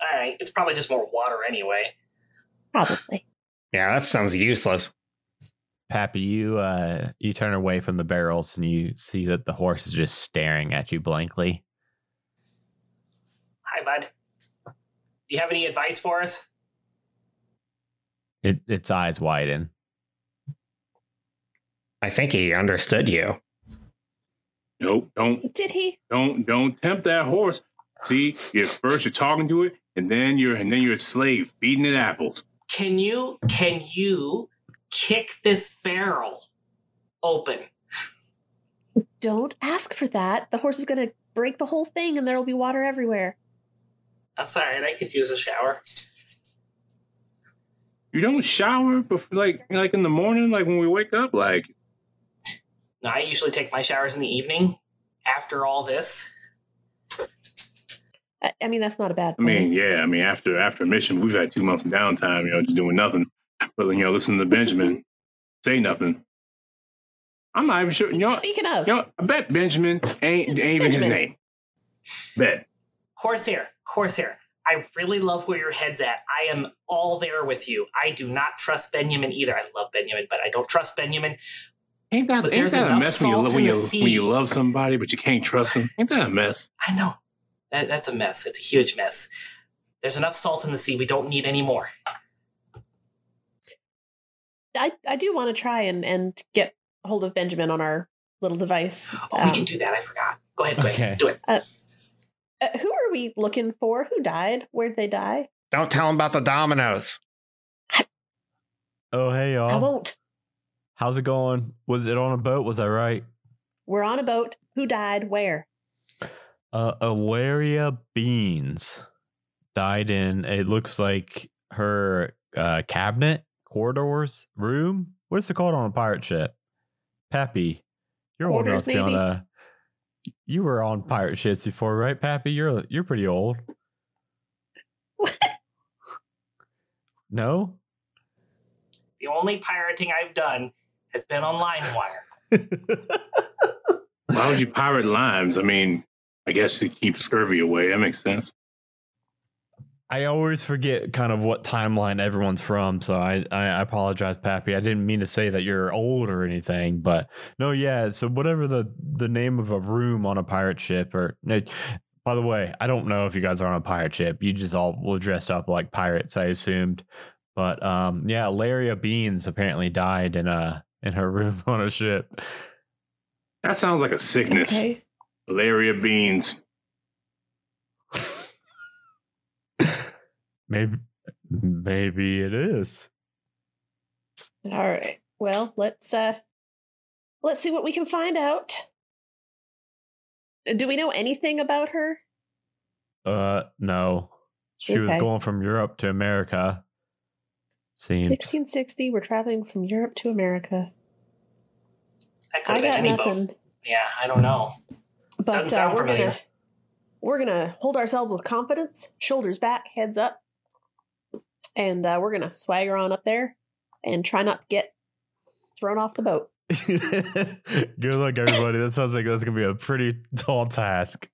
all right. It's probably just more water anyway. Probably. Yeah, that sounds useless. Pappy, you uh you turn away from the barrels and you see that the horse is just staring at you blankly. Hi, bud. Do you have any advice for us? It, its eyes widen. I think he understood you. Nope, don't. Did he? Don't, don't tempt that horse. See, you're, first you're talking to it, and then you're, and then you're a slave feeding it apples. Can you, can you kick this barrel open? Don't ask for that. The horse is going to break the whole thing, and there will be water everywhere. That's all right. I could use a shower. You don't shower before, like, like in the morning, like when we wake up, like. No, I usually take my showers in the evening. After all this. I, I mean, that's not a bad thing. I mean, yeah. I mean, after after a mission, we've had two months of downtime. You know, just doing nothing. But you know, listen to Benjamin say nothing. I'm not even sure. You know, speaking of, you know, I bet Benjamin ain't, ain't even Benjamin. His name. Bet. Corsair, Corsair, I really love where your head's at. I am all there with you. I do not trust Benjamin either. I love Benjamin, but I don't trust Benjamin. Ain't that, but ain't that a mess when you, when, you, when you love somebody, but you can't trust them? Ain't that a mess? I know. That, that's a mess. It's a huge mess. There's enough salt in the sea. We don't need any more. I, I do want to try and, and get hold of Benjamin on our little device. Oh, um, we can do that. I forgot. Go ahead. Go okay. ahead. Do it. Uh, Uh, who are we looking for? Who died? Where'd they die? Don't tell them about the dominoes. I, oh, hey, y'all. I won't. How's it going? Was it on a boat? Was I right? We're on a boat. Who died? Where? Uh, Hilaria Beans died in, it looks like, her uh, cabinet, corridors, room. What is it called on a pirate ship? Pappy, you're one that's on a... You were on pirate ships before, right, Pappy? You're you're pretty old. What? No? The only pirating I've done has been on LimeWire. Why would you pirate limes? I mean, I guess to keep scurvy away. That makes sense. I always forget kind of what timeline everyone's from, so I, I apologize, Pappy. I didn't mean to say that you're old or anything, but no, yeah. So whatever the, the name of a room on a pirate ship, or no, by the way, I don't know if you guys are on a pirate ship. You just all were dressed up like pirates, I assumed. But um, yeah, Hilaria Beans apparently died in a in her room on a ship. That sounds like a sickness. Okay. Hilaria Beans. Maybe, maybe it is. All right. Well, let's uh, let's see what we can find out. Do we know anything about her? Uh, no. She okay. was going from Europe to America. Seems. sixteen sixty. We're traveling from Europe to America. That could I got any nothing. Boat. Yeah, I don't know. But, Doesn't sound uh, we're familiar. Gonna, we're gonna hold ourselves with confidence, shoulders back, heads up. And uh, we're going to swagger on up there and try not to get thrown off the boat. Good luck, everybody. That sounds like that's gonna be a pretty tall task.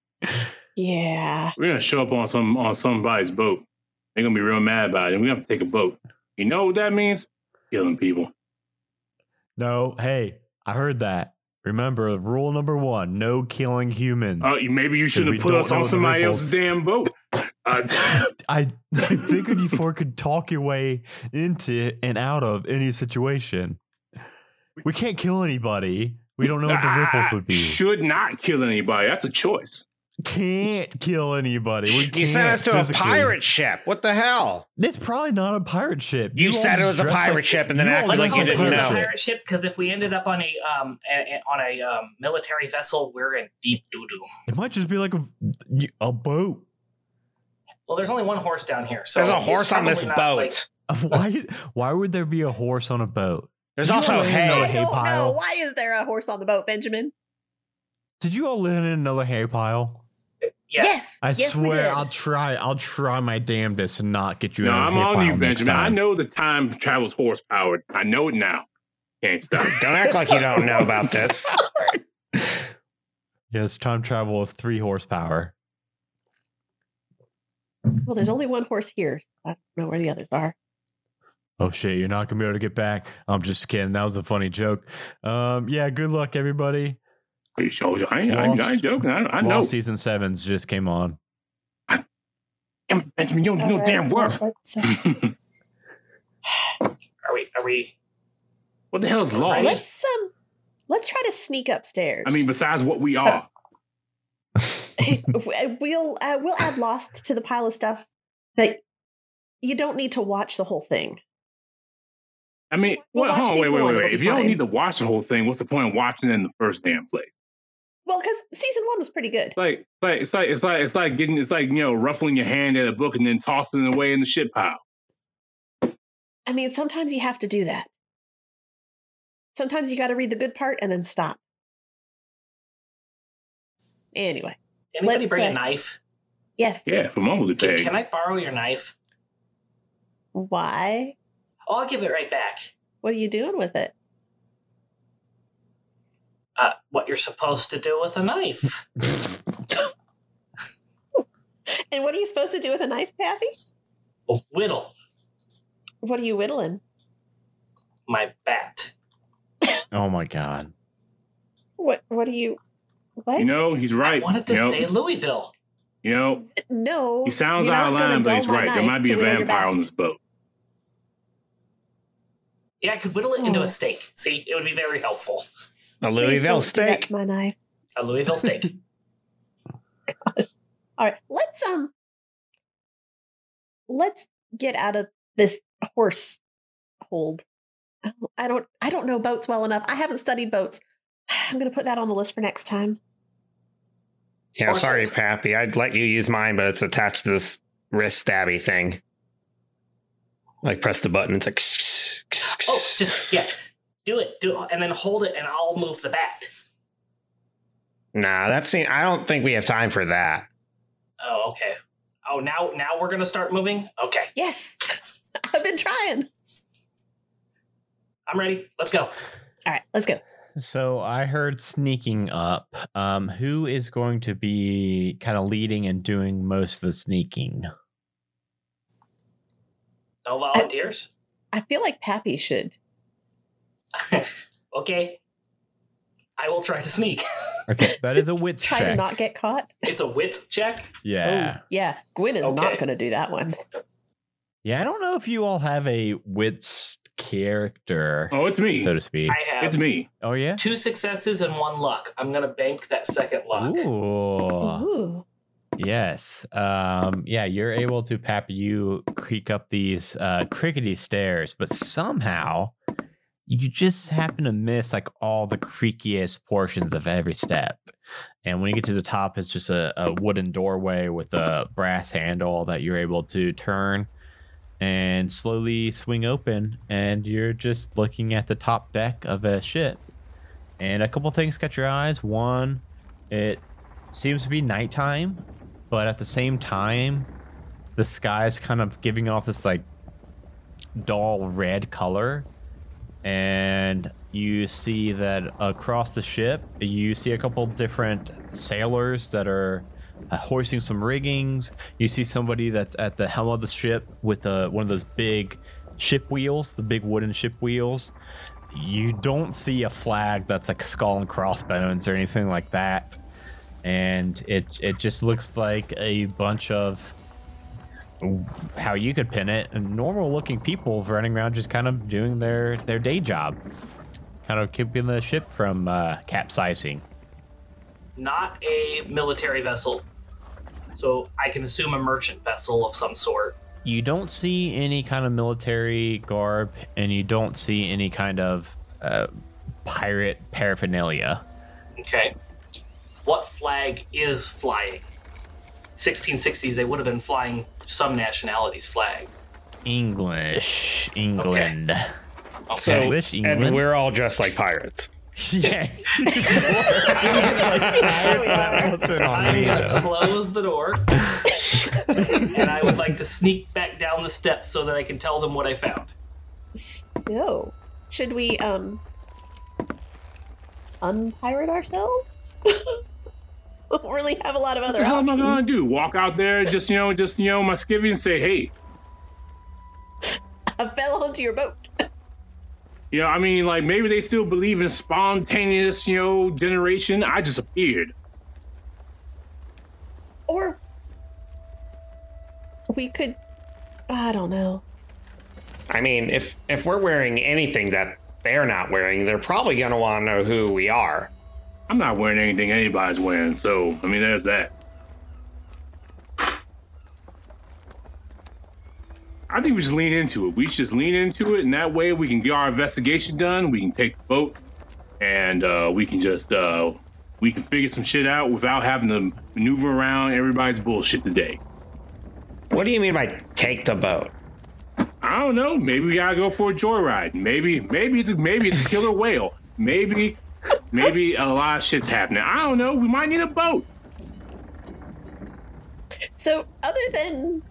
Yeah, we're gonna show up on some on somebody's boat. They're gonna be real mad about it. We're gonna have to take a boat. You know what that means? Killing people. No, hey, I heard that. Remember rule number one: no killing humans. Oh, uh, maybe you shouldn't have put us on somebody else's damn boat. I, I I figured you four could talk your way into and out of any situation. We can't kill anybody. We don't know what the ripples would be. Should not kill anybody. That's a choice. Can't kill anybody. We you sent us to physically. a pirate ship. What the hell? It's probably not a pirate ship. You, you said it was a pirate like, ship, and then acted like you didn't know. It was a pirate ship because if we ended up on a um a, a, on a um, military vessel, we're in deep doo doo. It might just be like a a boat. Well, there's only one horse down here. So there's a horse on this boat. Like, why? Why would there be a horse on a boat? There's also hay. I don't know. Why is there a horse on the boat, Benjamin? Did you all live in another hay pile? Yes. I yes, swear I'll try. I'll try my damnedest to not get you no, in a hay pile. No, I'm on you, Benjamin. Time. I know the time travels horse powered. I know it now. Can't stop. Don't act like you don't know about this. Yes, time travel is three horsepower. Well, there's only one horse here. So I don't know where the others are. Oh shit, you're not gonna be able to get back. I'm just kidding. That was a funny joke. Um, yeah, good luck, everybody. I ain't, Lost, I ain't joking. I, I know season sevens just came on. I, Benjamin, you don't know right, damn word. Are we are we what the hell is Lost? Let's um let's try to sneak upstairs. I mean, besides what we are. we'll uh, we'll add Lost to the pile of stuff that you don't need to watch the whole thing. I mean, we'll well, on, wait, wait, wait, wait. If you fine. don't need to watch the whole thing, what's the point of watching it in the first damn place? Well, because season one was pretty good. It's like, it's like, it's like, it's like, it's like getting, it's like, you know, ruffling your hand at a book and then tossing it away in the shit pile. I mean, sometimes you have to do that. Sometimes you got to read the good part and then stop. Anyway, anybody let's, bring uh, a knife? Yes. Yeah, from all the can, can I borrow your knife? Why? Oh, I'll give it right back. What are you doing with it? Uh, what you're supposed to do with a knife. And what are you supposed to do with a knife, Pappy? Well, whittle. What are you whittling? My bat. Oh my god. What? What are you? What? You know he's right. I wanted to you know, say Louisville. You know. No. He sounds out of line, but he's right. There might be a vampire on this boat. Yeah, I could whittle it into a steak. See, it would be very helpful. A Louisville steak. My knife. A Louisville steak. God. All right, let's um, let's get out of this horse hold. I don't, I don't know boats well enough. I haven't studied boats. I'm gonna put that on the list for next time. Yeah, horse sorry, hold. Pappy. I'd let you use mine, but it's attached to this wrist stabby thing. Like press the button. It's like. Oh, just, yeah, do it, do it, and then hold it, and I'll move the bat. Nah, that's, I don't think we have time for that. Oh, okay. Oh, now, now we're going to start moving? Okay. Yes. I've been trying. I'm ready. Let's go. All right, let's go. So I heard sneaking up. Um, who is going to be kind of leading and doing most of the sneaking? No volunteers? I- I feel like Pappy should. Okay. I will try to sneak. Okay, that is a wit check. Try to not get caught. It's a wit check? Yeah. Oh, yeah, Gwyn is okay. not going to do that one. Yeah, I don't know if you all have a wits character. Oh, it's me. So to speak. I have it's me. Oh, yeah? Two successes and one luck. I'm going to bank that second luck. Ooh. Ooh. Yes. Um, yeah, you're able to, Pap, you creak up these uh, crickety stairs, but somehow you just happen to miss like all the creakiest portions of every step. And when you get to the top, it's just a, a wooden doorway with a brass handle that you're able to turn and slowly swing open. And you're just looking at the top deck of a ship. And a couple things catch your eyes. One, it seems to be nighttime. But at the same time, the sky is kind of giving off this like dull red color, and you see that across the ship, you see a couple different sailors that are uh, hoisting some riggings. You see somebody that's at the helm of the ship with uh, one of those big ship wheels, the big wooden ship wheels. You don't see a flag that's like skull and crossbones or anything like that. And it it just looks like a bunch of, how you could pin it, normal looking people running around just kind of doing their, their day job. Kind of keeping the ship from uh, capsizing. Not a military vessel. So I can assume a merchant vessel of some sort. You don't see any kind of military garb, and you don't see any kind of uh, pirate paraphernalia. Okay. What flag is flying? sixteen sixties, they would have been flying some nationality's flag. English. England. Okay. Okay. So, English, England. And we're all dressed like pirates. Yeah. I'm going to close the door, and I would like to sneak back down the steps so that I can tell them what I found. So, should we um unpirate ourselves? We don't really have a lot of other options. What am I going to do? Walk out there, just, you know, just, you know, my skivvy and say, hey. I fell onto your boat. You know, I mean, like, maybe they still believe in spontaneous, you know, generation. I just appeared. Or we could, I don't know. I mean, if if we're wearing anything that they're not wearing, they're probably going to want to know who we are. I'm not wearing anything anybody's wearing, so, I mean, there's that. I think we just lean into it. We should just lean into it, and that way we can get our investigation done. We can take the boat, and uh, we can just uh, we can figure some shit out without having to maneuver around everybody's bullshit today. What do you mean by take the boat? I don't know. Maybe we gotta go for a joyride. Maybe maybe it's a, maybe it's a killer whale. Maybe maybe a lot of shit's happening. I don't know. We might need a boat. So other than.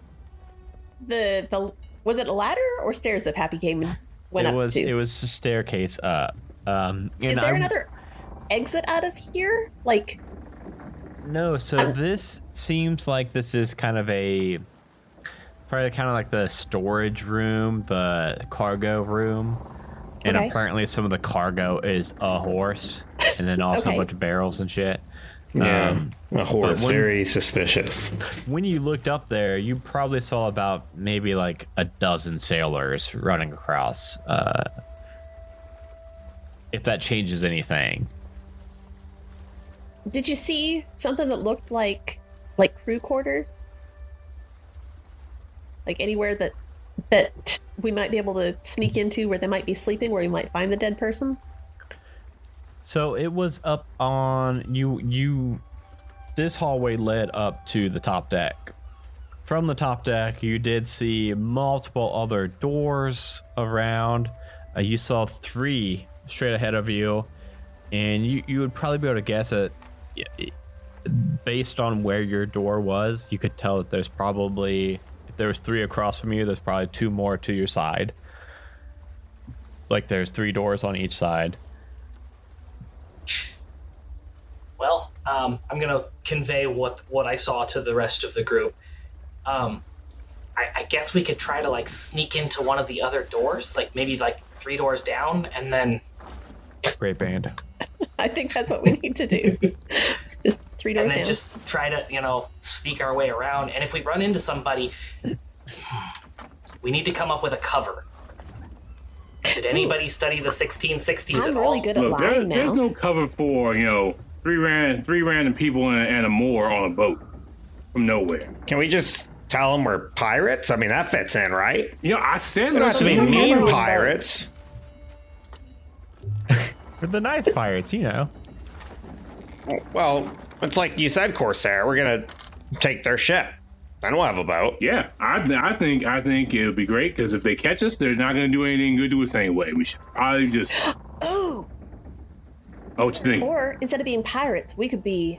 The the was it a ladder or stairs that Pappy came and went it up was, to? It was a staircase up. Um, and Is there I'm, another exit out of here? Like, no. So I'm, this seems like this is kind of a probably kind of like the storage room, the cargo room, and okay. Apparently some of the cargo is a horse, and then also okay. A bunch of barrels and shit. Yeah, um, a horse. When, very suspicious. When you looked up there, you probably saw about maybe like a dozen sailors running across. Uh, if that changes anything. Did you see something that looked like like crew quarters? Like anywhere that that we might be able to sneak into where they might be sleeping, where you might find the dead person? So it was up on you, you, this hallway led up to the top deck. From the top deck, you did see multiple other doors around. Uh, you saw three straight ahead of you, and you, you would probably be able to guess it based on where your door was. You could tell that there's probably, if there was three across from you, there's probably two more to your side. Like there's three doors on each side. Well, um, I'm going to convey what, what I saw to the rest of the group. Um, I, I guess we could try to, like, sneak into one of the other doors, like maybe, like, three doors down, and then... Great band. I think that's what we need to do. Just three doors down. And then down. Just try to, you know, sneak our way around. And if we run into somebody, we need to come up with a cover. Did anybody study the sixteen sixties I'm at really all? Good at Look, lying there, now. There's no cover for, you know... Three random, three random people and a, and a moor on a boat from nowhere. Can we just tell them we're pirates? I mean, that fits in, right? You know, I said we don't have to be mean pirates. We're the nice pirates, you know. Well, it's like you said, Corsair. We're gonna take their ship. I don't have a boat. Yeah, I, I think I think it would be great because if they catch us, they're not gonna do anything good to us anyway. We should probably just. Oh. Oh, what you think? Or instead of being pirates, we could be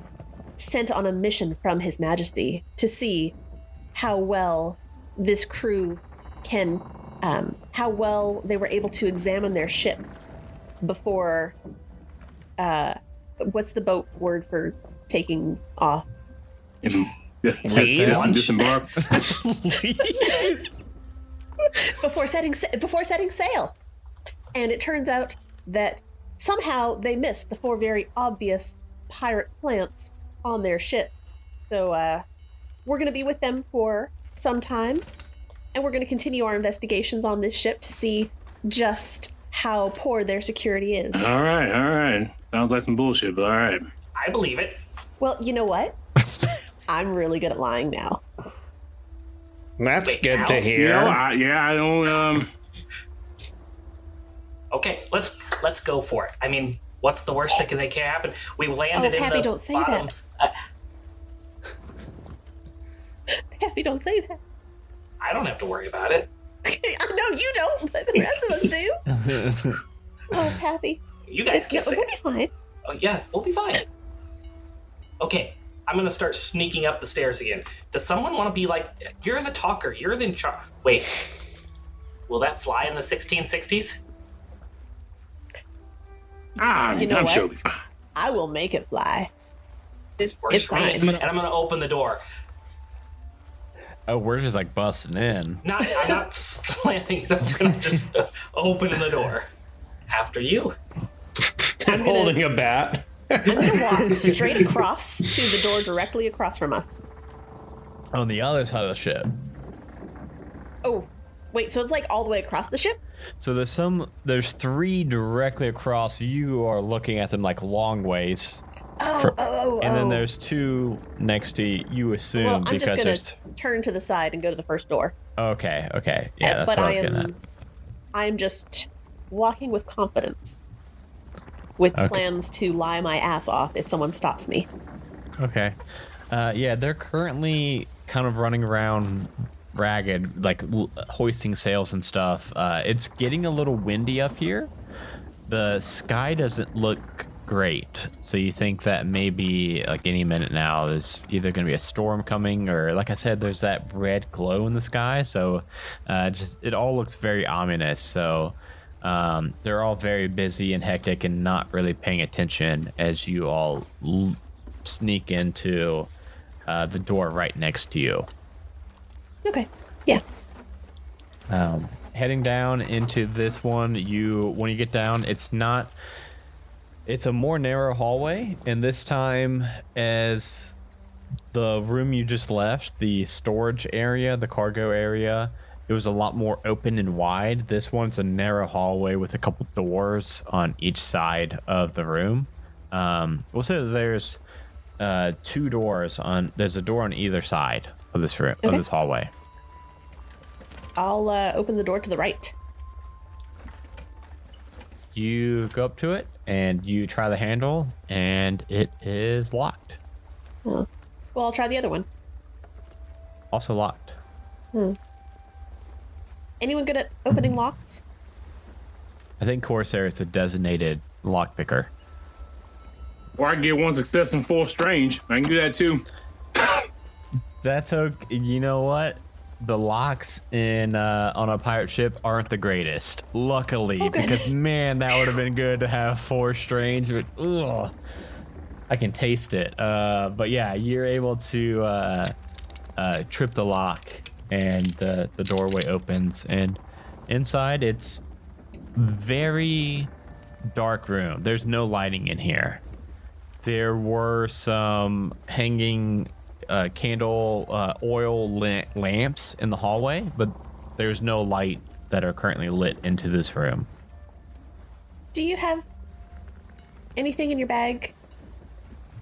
sent on a mission from His Majesty to see how well this crew can, um, how well they were able to examine their ship before uh what's the boat word for taking off? Disembark. before setting before setting sail. And it turns out that somehow they missed the four very obvious pirate plants on their ship. So uh, we're going to be with them for some time, and we're going to continue our investigations on this ship to see just how poor their security is. All right, all right. Sounds like some bullshit, but all right. I believe it. Well, you know what? I'm really good at lying now. That's Wait, good now? to hear. You know, I, yeah, I don't... Um... Okay, let's let's go for it. I mean, what's the worst that can, that can happen? We landed oh, in Pappy, the don't say bottom. That. Uh, Pappy, don't say that. I don't have to worry about it. I know you don't, but the rest of us do. Oh, Pappy. You guys it's, can't say it. We'll be fine. Oh, yeah, we'll be fine. Okay, I'm going to start sneaking up the stairs again. Does someone want to be like, you're the talker, you're the... Char-. Wait, will that fly in the sixteen sixties? Ah, you know I'm what? Sure. I will make it fly. It's, it's fine. Gonna, and I'm going to open the door. Oh, we're just like busting in. Not, I'm not slamming it open. I'm just uh, opening the door. After you. I'm gonna, holding a bat. I'm going to walk straight across to the door directly across from us. On the other side of the ship. Oh, wait, so it's like all the way across the ship? So there's some, there's three directly across. You are looking at them like long ways. Oh, for, oh, oh. And then there's two next to you, assume. Well, I'm because just going to t- turn to the side and go to the first door. Okay, okay. Yeah, and, that's what I, I was going to. I'm just walking with confidence with okay. plans to lie my ass off if someone stops me. Okay. Uh, yeah, they're currently kind of running around ragged, like l- hoisting sails and stuff. Uh, it's getting a little windy up here. The sky doesn't look great, so you think that maybe like any minute now there's either going to be a storm coming, or like I said, there's that red glow in the sky. So uh just it all looks very ominous. So um they're all very busy and hectic and not really paying attention as you all l- sneak into uh the door right next to you. Okay. Yeah. Um heading down into this one, you when you get down, it's not It's a more narrow hallway, and this time, as the room you just left, the storage area, the cargo area, it was a lot more open and wide. This one's a narrow hallway with a couple doors on each side of the room. Um, we'll say that there's uh, two doors on. There's a door on either side of this room, okay. of this hallway. I'll uh, open the door to the right. You go up to it and you try the handle, and it is locked. Hmm. Well, I'll try the other one. Also locked. Hmm. Anyone good at opening locks? I think Corsair is a designated lock picker. Or I can get one success and four strange. I can do that too. That's okay. You know what? The locks in uh, on a pirate ship aren't the greatest, luckily, oh, because man, that would have been good to have four strange. But ugh, I can taste it. Uh, but yeah, you're able to uh, uh, trip the lock, and the the doorway opens, and inside it's very dark room. There's no lighting in here. There were some hanging. Uh, candle uh, oil la- lamps in the hallway, but there's no light that are currently lit into this room. Do you have anything in your bag,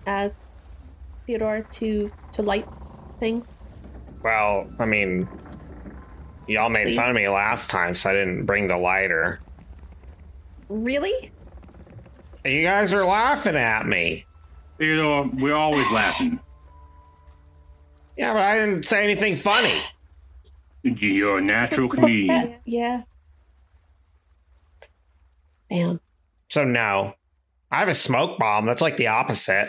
uh, Theodore, to to light things? Well, I mean, y'all made Please. fun of me last time, so I didn't bring the lighter. Really? You guys are laughing at me. You know, we're always laughing. Yeah, but I didn't say anything funny. You're a natural comedian. Yeah. Damn. So no. I have a smoke bomb. That's like the opposite.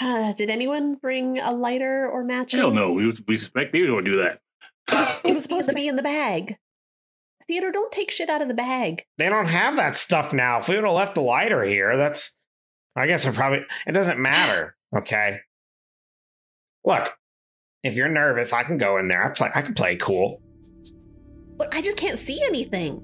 Uh, did anyone bring a lighter or matches? Hell no. We, we expect you to do that. It was supposed to be in the bag. Theodore, don't take shit out of the bag. They don't have that stuff now. If we would have left the lighter here, that's... I guess it probably... It doesn't matter, okay? Look, if you're nervous, I can go in there. I play. I can play cool. But I just can't see anything.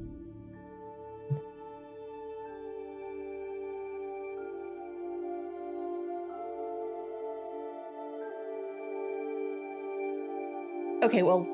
Okay, well...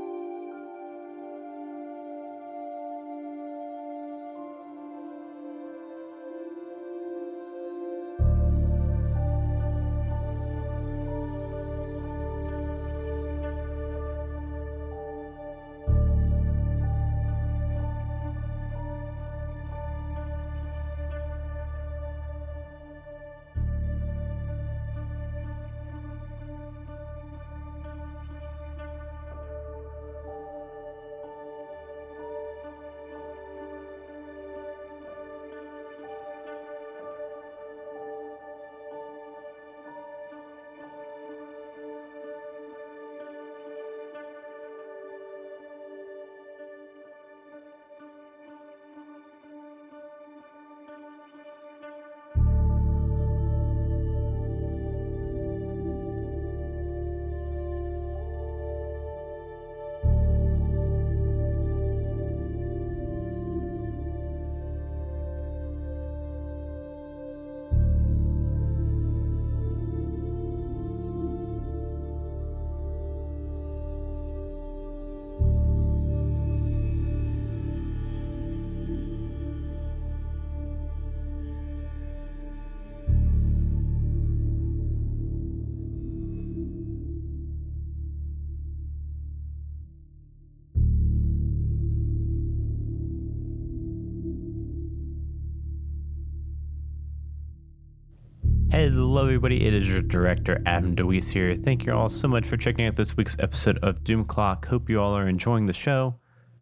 Hello everybody, it is your director Adam DeWeese here. Thank you all so much for checking out this week's episode of Doom Clock. Hope you all are enjoying the show.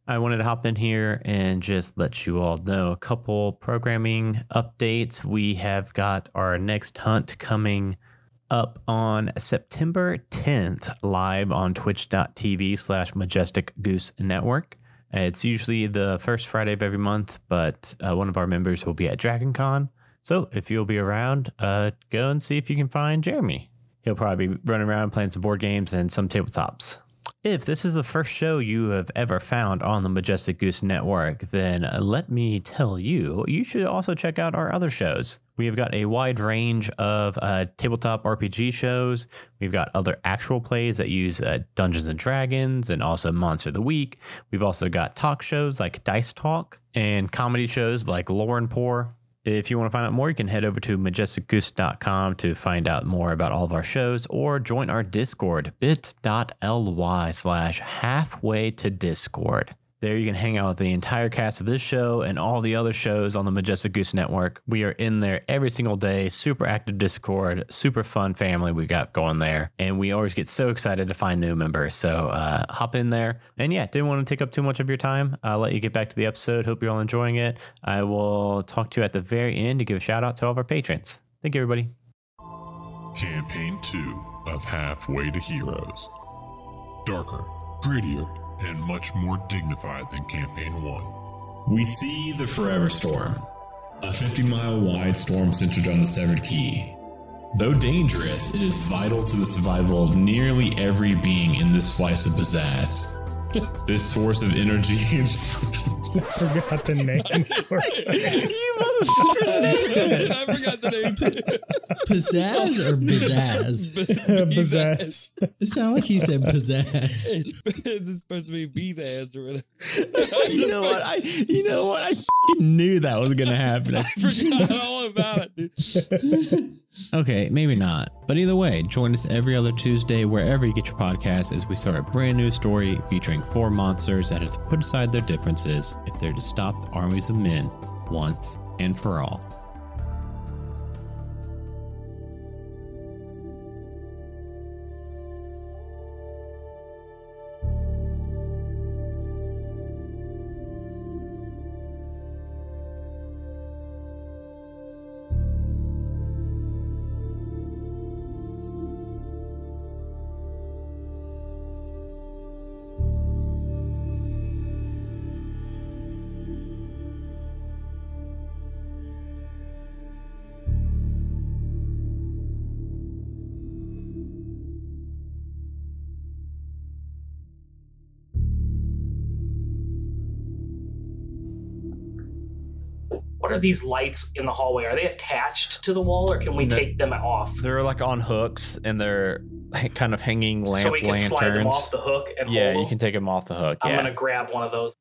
I wanted to hop in here and just let you all know a couple programming updates. We have got our next hunt coming up on September tenth live on twitch.tv slash Majestic Goose Network. It's usually the first Friday of every month, but uh, one of our members will be at DragonCon. So if you'll be around, uh, go and see if you can find Jeremy. He'll probably be running around playing some board games and some tabletops. If this is the first show you have ever found on the Majestic Goose Network, then let me tell you, you should also check out our other shows. We have got a wide range of uh, tabletop R P G shows. We've got other actual plays that use uh, Dungeons and Dragons and also Monster of the Week. We've also got talk shows like Dice Talk and comedy shows like Lore and Pour. If you want to find out more, you can head over to majestic goose dot com to find out more about all of our shows, or join our Discord, bit.ly slash halfway to Discord. There you can hang out with the entire cast of this show and all the other shows on the Majestic Goose Network. We are in there every single day, super active Discord, super fun family we got going there. And we always get so excited to find new members. So uh, hop in there. And yeah, didn't want to take up too much of your time. I'll let you get back to the episode. Hope you're all enjoying it. I will talk to you at the very end to give a shout out to all of our patrons. Thank you, everybody. Campaign two of Halfway to Heroes. Darker, grittier, and much more dignified than Campaign one. We see the Forever Storm, a fifty-mile-wide storm centered on the Severed Key. Though dangerous, it is vital to the survival of nearly every being in this slice of pizzazz. This source of energy is... I forgot the name. You motherfucker's name. I forgot the name. Pizzazz or pizzazz? Pizzazz. It sounded like he said pizzazz. It's supposed to be pizzazz or whatever. You know what? I you know what? I f***ing knew that was gonna happen. I forgot all about it, dude. Okay, maybe not. But either way, join us every other Tuesday wherever you get your podcasts as we start a brand new story featuring four monsters that have put aside their differences if they're to stop the armies of men once and for all. what are these lights in the hallway? Are they attached to the wall, or can we they're, take them off? They're like on hooks, and they're kind of hanging lamp lanterns. So we can lanterns. slide them off the hook and yeah, hold them. You can take them off the hook. I'm yeah. gonna grab one of those.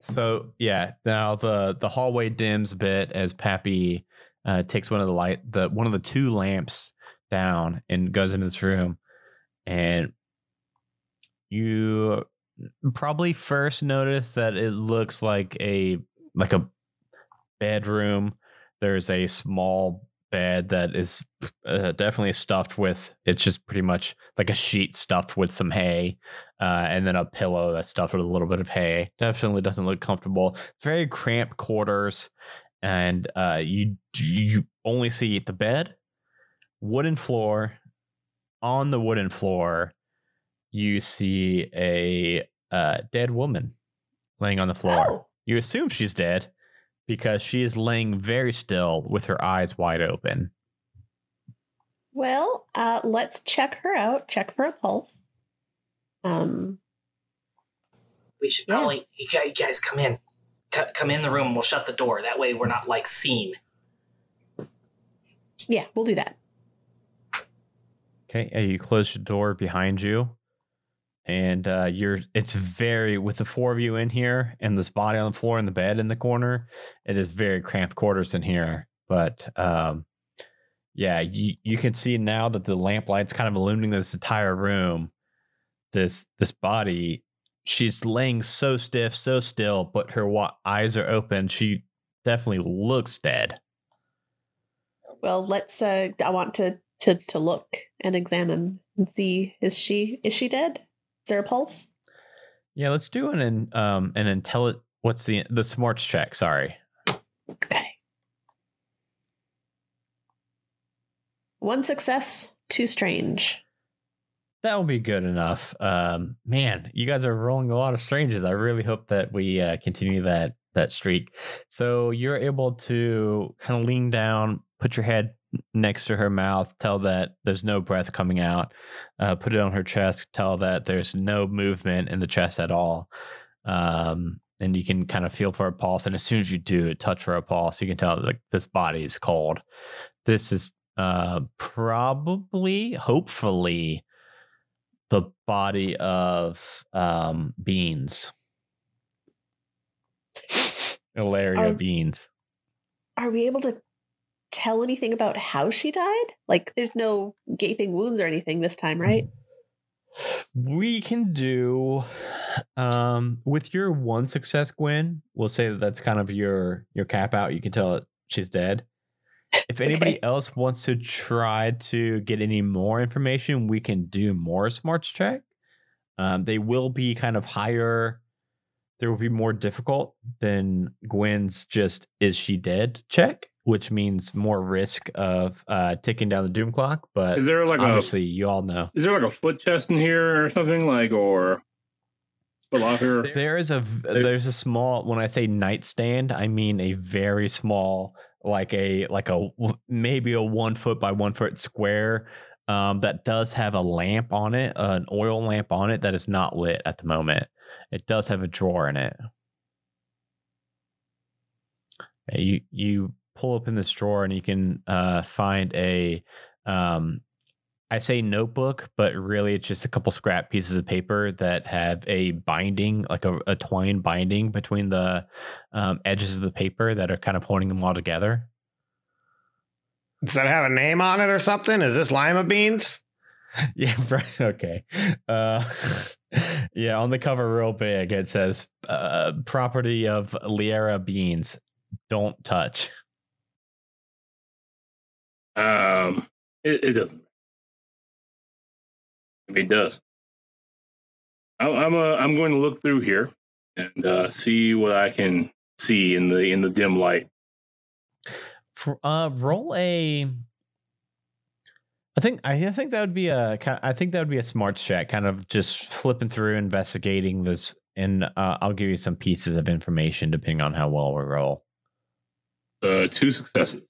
So yeah, now the the hallway dims a bit as Pappy uh, takes one of the light, the one of the two lamps down and goes into this room, and you probably first notice that it looks like a like a bedroom. There's a small bed that is uh, definitely stuffed with, it's just pretty much like a sheet stuffed with some hay, uh, and then a pillow that's stuffed with a little bit of hay. Definitely doesn't look comfortable. It's very cramped quarters, and uh, you you only see the bed, wooden floor. On the wooden floor, you see a uh, dead woman laying on the floor. Oh. You assume she's dead because she is laying very still with her eyes wide open. Well, uh, let's check her out. Check for a pulse. Um, we should probably... Yeah. You guys come in. C- come in the room. We'll shut the door. That way we're not, like, seen. Yeah, we'll do that. Okay, you close the door behind you. And uh, you're it's very with the four of you in here and this body on the floor and the bed in the corner. It is very cramped quarters in here. But um, yeah, you, you can see now that the lamplight's kind of illuminating this entire room. This this body, she's laying so stiff, so still, but her wa- eyes are open. She definitely looks dead. Well, let's. Uh, I want to, to to look and examine and see is she is she dead? Is there a pulse? Yeah, let's do an um an intelli. What's the the smarts check? Sorry. Okay. One success, two strange. That'll be good enough. Um, man, you guys are rolling a lot of stranges. I really hope that we uh, continue that that streak. So you're able to kind of lean down, put your head next to her mouth, tell that there's no breath coming out, uh, put it on her chest, tell that there's no movement in the chest at all. Um, and you can kind of feel for a pulse. And as soon as you do touch for a pulse, you can tell that, like, this body is cold. This is uh, probably, hopefully, the body of um, Beans. Hilaria are, Beans. Are we able to tell anything about how she died? Like, there's no gaping wounds or anything this time, right? We can do um with your one success, Gwyn, we'll say that that's kind of your your cap out. You can tell it she's dead. If anybody okay. else wants to try to get any more information, we can do more smarts check. Um they will be kind of higher. There will be more difficult than Gwyn's just is she dead check, which means more risk of uh, ticking down the doom clock. But is there like obviously a, you all know. Is there like a foot chest in here or something like, or a locker? There is a there's a small. When I say nightstand, I mean a very small, like a like a maybe a one foot by one foot square um, that does have a lamp on it, uh, an oil lamp on it that is not lit at the moment. It does have a drawer in it. You you. Pull open this drawer and you can uh, find a, um, I say notebook, but really it's just a couple scrap pieces of paper that have a binding, like a, a twine binding between the um, edges of the paper that are kind of holding them all together. Does that have a name on it or something? Is this Lima Beans? Yeah, right. Okay. Uh, yeah, on the cover real big, it says uh, property of Liara Beans. Don't touch. Um, it, it doesn't. It does. I, I'm uh, I'm going to look through here and uh, see what I can see in the in the dim light. For, uh, roll a. I think I think that would be a I think that would be a smart check, kind of just flipping through, investigating this, and uh, I'll give you some pieces of information depending on how well we roll. Uh, two successes.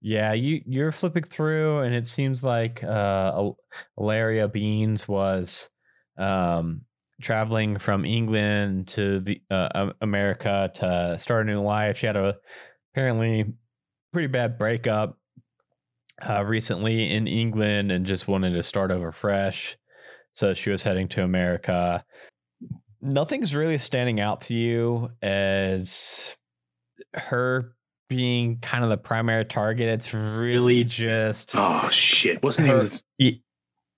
Yeah, you, you're flipping through, and it seems like uh, Hilaria Beans was um, traveling from England to the uh, America to start a new life. She had a apparently pretty bad breakup uh, recently in England and just wanted to start over fresh. So she was heading to America. Nothing's really standing out to you as her being kind of the primary target. It's really just... Oh, shit. What's the name of this? E-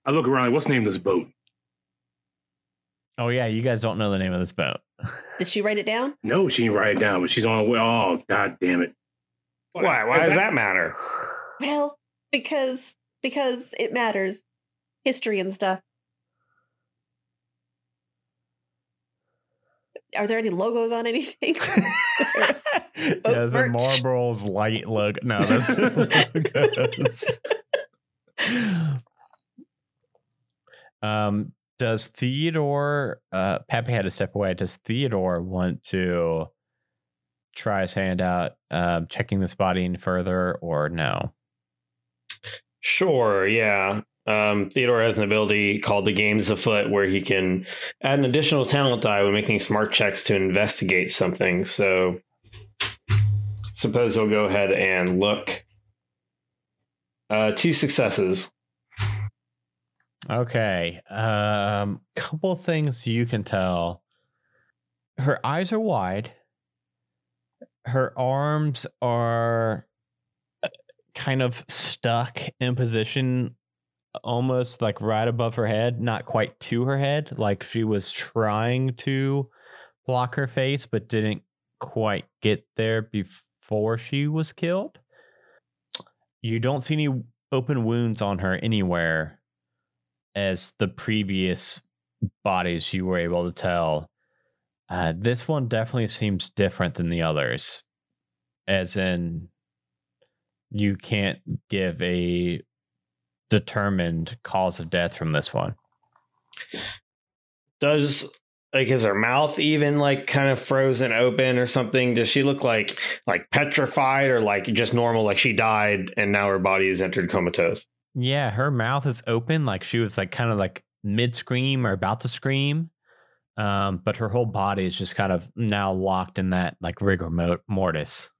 I look around like, what's the name of this boat? Oh, yeah. You guys don't know the name of this boat. Did she write it down? No, she didn't write it down, but she's on the way. Oh, God damn it. Why? Why does that matter? Well, because because it matters. History and stuff. Are there any logos on anything? yeah, there's a Marlboro's Light logo. No, that's the logos. Um, does Theodore, uh, Pappy had to step away. Does Theodore want to try his hand out, um, checking this body in further or no? Sure. Yeah. Um, Theodore has an ability called the Games Afoot where he can add an additional talent die when making smart checks to investigate something. So suppose he'll go ahead and look. Uh, two successes. Okay. Um, couple things you can tell. Her eyes are wide. Her arms are kind of stuck in position, almost like right above her head, not quite to her head, like she was trying to block her face but didn't quite get there before she was killed. You don't see any open wounds on her anywhere, as the previous bodies you were able to tell. Uh, this one definitely seems different than the others, as in you can't give a determined cause of death from this one. Does, like, is her mouth even like kind of frozen open or something? Does she look like like petrified or like just normal, like she died and now her body is entered comatose? Yeah, her mouth is open, like she was like kind of like mid scream or about to scream, um but her whole body is just kind of now locked in that like rigor mortis.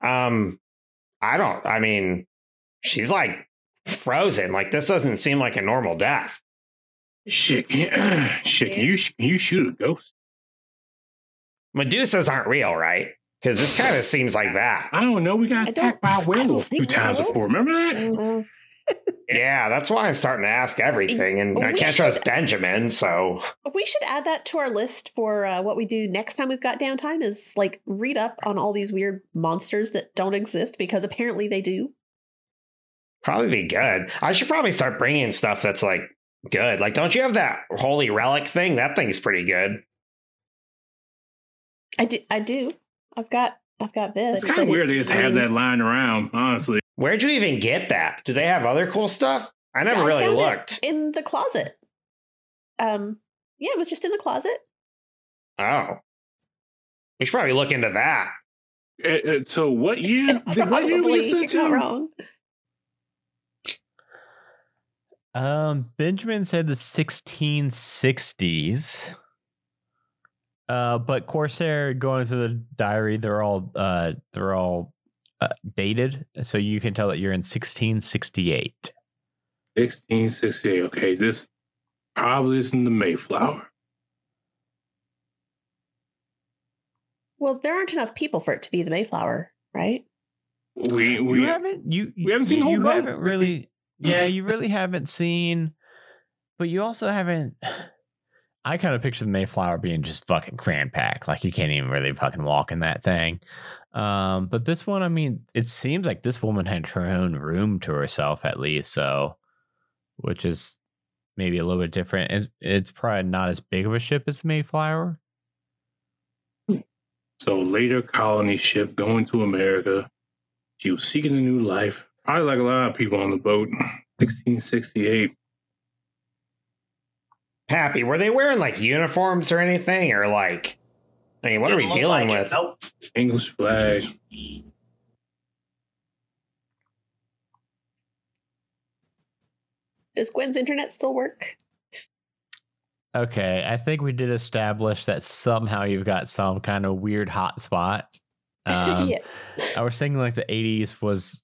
um I don't I mean she's like frozen. Like, this doesn't seem like a normal death. Shit, can, shit, can you, can you shoot a ghost? Medusas aren't real, right? Because this kind of seems like that. I don't know. We got attacked by a werewolf two times so. before. Remember that? Mm-hmm. Yeah, that's why I'm starting to ask everything. And we I can't should, trust Benjamin, so... We should add that to our list for uh, what we do next time we've got downtime, is, like, read up on all these weird monsters that don't exist, because apparently they do. Probably be good. I should probably start bringing stuff that's like good. Like, don't you have that holy relic thing? That thing's pretty good. I do. I do. I've got. I've got this. It's kind of weird they just have that lying around. Honestly, where'd you even get that? Do they have other cool stuff? I never really looked in the closet. Um. Yeah, it was just in the closet. Oh, we should probably look into that. Uh, uh, so what year? What year was it? Not wrong. Um, Benjamin said the sixteen sixties, uh, but Corsair, going through the diary, they're all uh, they're all uh, dated, so you can tell that you're in sixteen sixty-eight. sixteen sixty-eight. Okay, this probably isn't the Mayflower. Well, there aren't enough people for it to be the Mayflower, right? We we you haven't you we haven't seen the whole you boat. haven't really. Yeah, you really haven't seen, but you also haven't. I kind of picture the Mayflower being just fucking cram packed, like you can't even really fucking walk in that thing. Um, but this one, I mean, it seems like this woman had her own room to herself at least, so, which is maybe a little bit different. It's, it's probably not as big of a ship as the Mayflower. So later colony ship going to America. She was seeking a new life. I like a lot of people on the boat. sixteen sixty-eight. Pappy, were they wearing like uniforms or anything? Or like, I mean, what are we dealing with? Nope. English flag. Does Gwen's internet still work? Okay, I think we did establish that somehow you've got some kind of weird hotspot. Um, yes. I was thinking like the eighties was,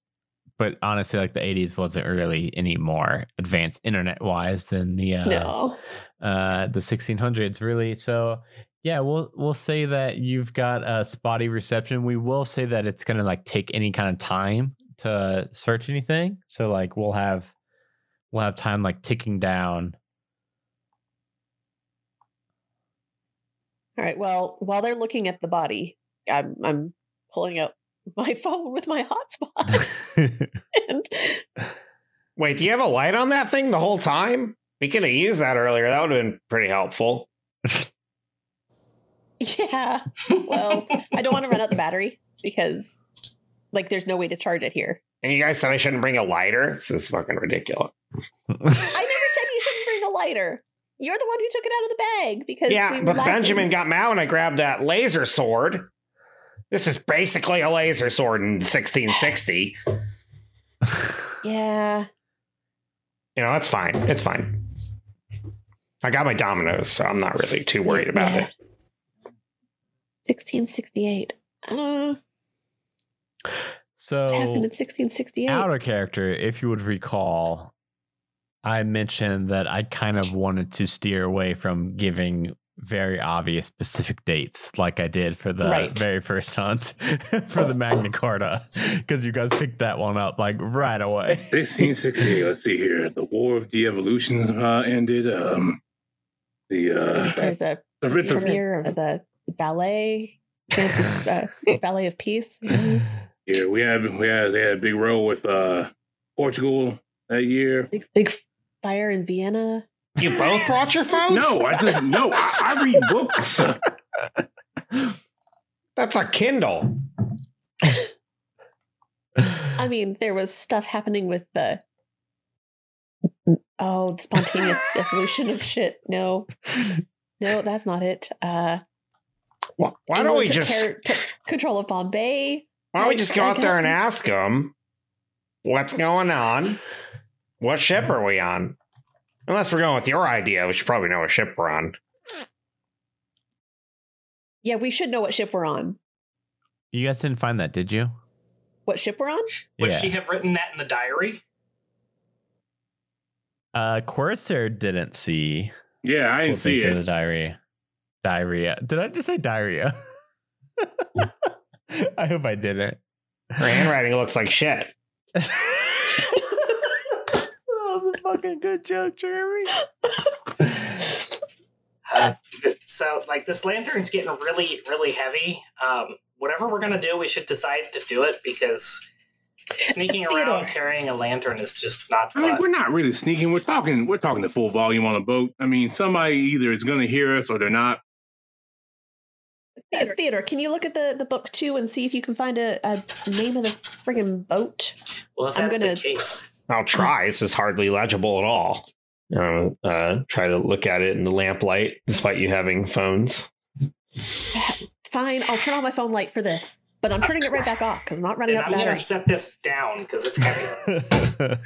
but honestly, like the eighties wasn't really any more advanced internet wise than the uh, no. uh, the sixteen hundreds really. So yeah, we'll we'll say that you've got a spotty reception. We will say that it's gonna like take any kind of time to search anything. So like we'll have we'll have time like ticking down. All right. Well, while they're looking at the body, I'm I'm pulling out my phone with my hotspot. and wait, do you have a light on that thing the whole time? We could have used that earlier. That would have been pretty helpful. Yeah. Well, I don't want to run out the battery because, like, there's no way to charge it here. And you guys said I shouldn't bring a lighter? This is fucking ridiculous. I never said you shouldn't bring a lighter. You're the one who took it out of the bag because yeah, we but Benjamin him. Got mad when I grabbed that laser sword. This is basically a laser sword in sixteen sixty. Yeah. You know, that's fine. It's fine. I got my dominoes, so I'm not really too worried about yeah. it. sixteen sixty-eight. Uh, so, what happened in sixteen sixty-eight? Out of character, if you would recall, I mentioned that I kind of wanted to steer away from giving very obvious specific dates like I did for the right. very first hunt for the Magna Carta, because you guys picked that one up like right away. sixteen sixty-eight, let's see here. The War of De-Evolution uh, ended. Um, the uh, There's a the premiere of the ballet uh, ballet of peace. Mm-hmm. Yeah, we had we had they had a big row with uh Portugal that year. Big, big fire in Vienna. You both brought your phones? No, I just no. I, I read books. That's a Kindle. I mean, there was stuff happening with the oh, the spontaneous evolution of shit. No, no, that's not it. Uh, Why don't we just care, took control of Bombay? Why don't we just go out there and ask them what's going on? What ship are we on? Unless we're going with your idea, we should probably know what ship we're on. Yeah, we should know what ship we're on. You guys didn't find that, did you? What ship we're on? Would yeah. she have written that in the diary? Uh, Corsair didn't see. Yeah, I didn't see it. The diary. Diarrhea. Did I just say diarrhea? I hope I didn't. Her handwriting looks like shit. That was a fucking good joke, Jeremy. uh, so, like, this lantern's getting really, really heavy. Um, whatever we're going to do, we should decide to do it because sneaking around carrying a lantern is just not fun. I mean, we're not really sneaking. We're talking We're talking the full volume on a boat. I mean, somebody either is going to hear us or they're not. Theodore, can you look at the, the book, too, and see if you can find a, a name of this friggin' boat? Well, if that's I'm gonna... the case. I'll try. This is hardly legible at all. Uh, uh, try to look at it in the lamplight, despite you having phones. Fine, I'll turn on my phone light for this. But I'm turning it right back off, because I'm not running and out of battery. I'm going to set this down, because it's heavy.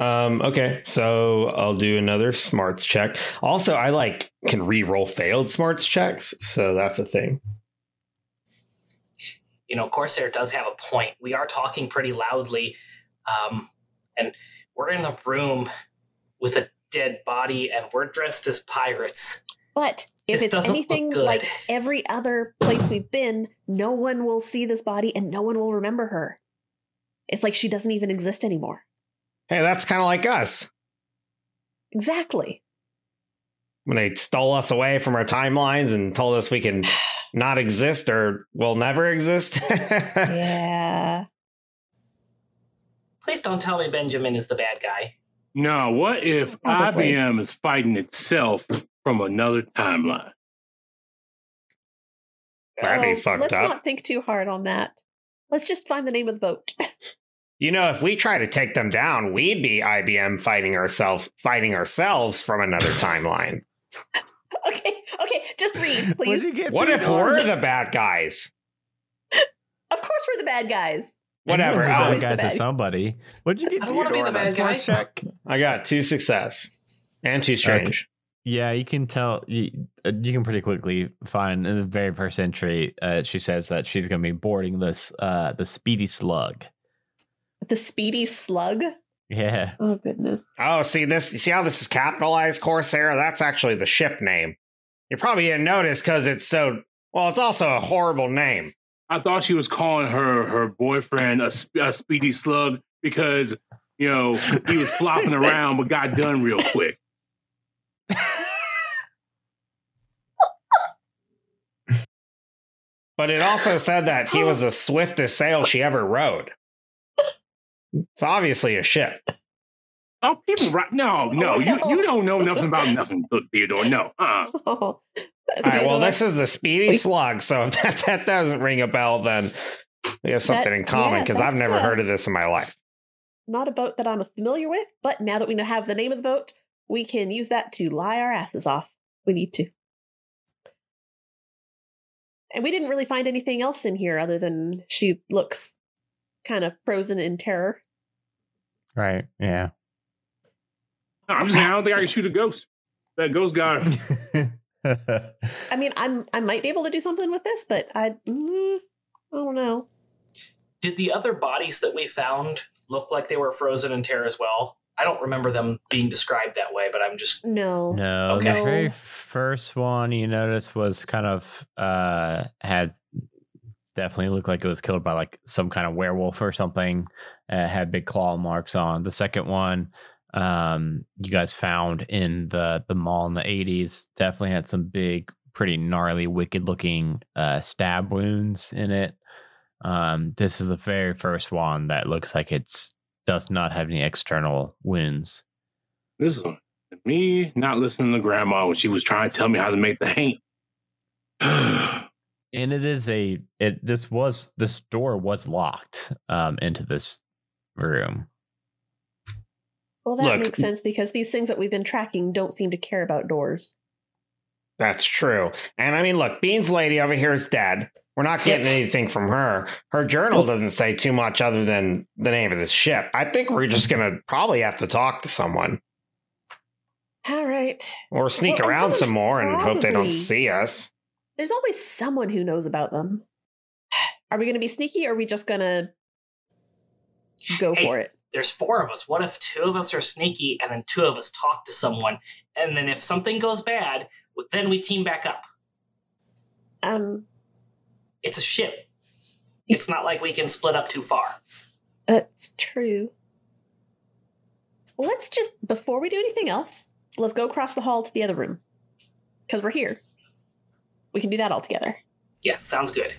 Um, okay, so I'll do another smarts check. Also, I like can re-roll failed smarts checks, so that's a thing. You know, Corsair does have a point. We are talking pretty loudly, um, and we're in a room with a dead body, and we're dressed as pirates. But if this it's anything like every other place we've been, no one will see this body, and no one will remember her. It's like she doesn't even exist anymore. Hey, that's kind of like us. Exactly. When they stole us away from our timelines and told us we can not exist or will never exist. Yeah. Please don't tell me Benjamin is the bad guy. No, what if Probably. I B M is fighting itself from another timeline? Oh, That'd be fucked let's up. Let's not think too hard on that. Let's just find the name of the boat. You know, if we try to take them down, we'd be I B M fighting ourselves, fighting ourselves from another timeline. Okay, okay, just read, please. What if we're the bad guys? Of course, we're the bad guys. Whatever, I'm the bad guys to somebody. What'd you get? I don't want to be the bad guy. I got two success and two strange. Yeah, you can tell, you, you can pretty quickly find in the very first entry, uh, she says that she's going to be boarding this, uh, the Speedy Slug. The Speedy Slug? Yeah. Oh, goodness. Oh, see this? You see how this is capitalized, Corsair? That's actually the ship name. You probably didn't notice because it's so, well, it's also a horrible name. I thought she was calling her, her boyfriend a, a Speedy Slug because, you know, he was flopping around but got done real quick. But it also said that he was the swiftest sail she ever rode. It's obviously a ship. Oh, people, right? No, no, you you don't know nothing about nothing, Theodore. No. Uh-uh. Oh, Theodore. All right, well, this is the Speedy Slug, so if that, that doesn't ring a bell, then we have something that, in common, because yeah, I've never uh, heard of this in my life. Not a boat that I'm familiar with, but now that we know have the name of the boat, we can use that to lie our asses off. We need to. And we didn't really find anything else in here other than she looks kind of frozen in terror. Right, yeah. No, I'm just saying, I don't think I can shoot a ghost. That ghost got her. I mean, I'm, I might be able to do something with this, but I, mm, I don't know. Did the other bodies that we found look like they were frozen in terror as well? I don't remember them being described that way, but I'm just... No. No, okay. The very first one you noticed was kind of, uh, had definitely looked like it was killed by like some kind of werewolf or something. Uh, had big claw marks on. The second one, um, you guys found in the, the mall in the eighties, definitely had some big, pretty gnarly, wicked looking uh, stab wounds in it. Um, this is the very first one that looks like it's does not have any external wounds. This is me not listening to grandma when she was trying to tell me how to make the paint. And it is a, it, this was, this door was locked um, into this room. Well, that Look, makes sense because these things that we've been tracking don't seem to care about doors. That's true. And I mean, look, Bean's lady over here is dead. We're not getting anything from her. Her journal doesn't say too much other than the name of the ship. I think we're just going to probably have to talk to someone. All right. Or sneak well, around some more and probably, hope they don't see us. There's always someone who knows about them. Are we going to be sneaky or are we just going to go hey, for it? There's four of us. What if two of us are sneaky and then two of us talk to someone? And then if something goes bad, then we team back up. Um... It's a ship. It's not like we can split up too far. That's true. Let's just, before we do anything else, let's go across the hall to the other room. Because we're here. We can do that all together. Yeah, sounds good.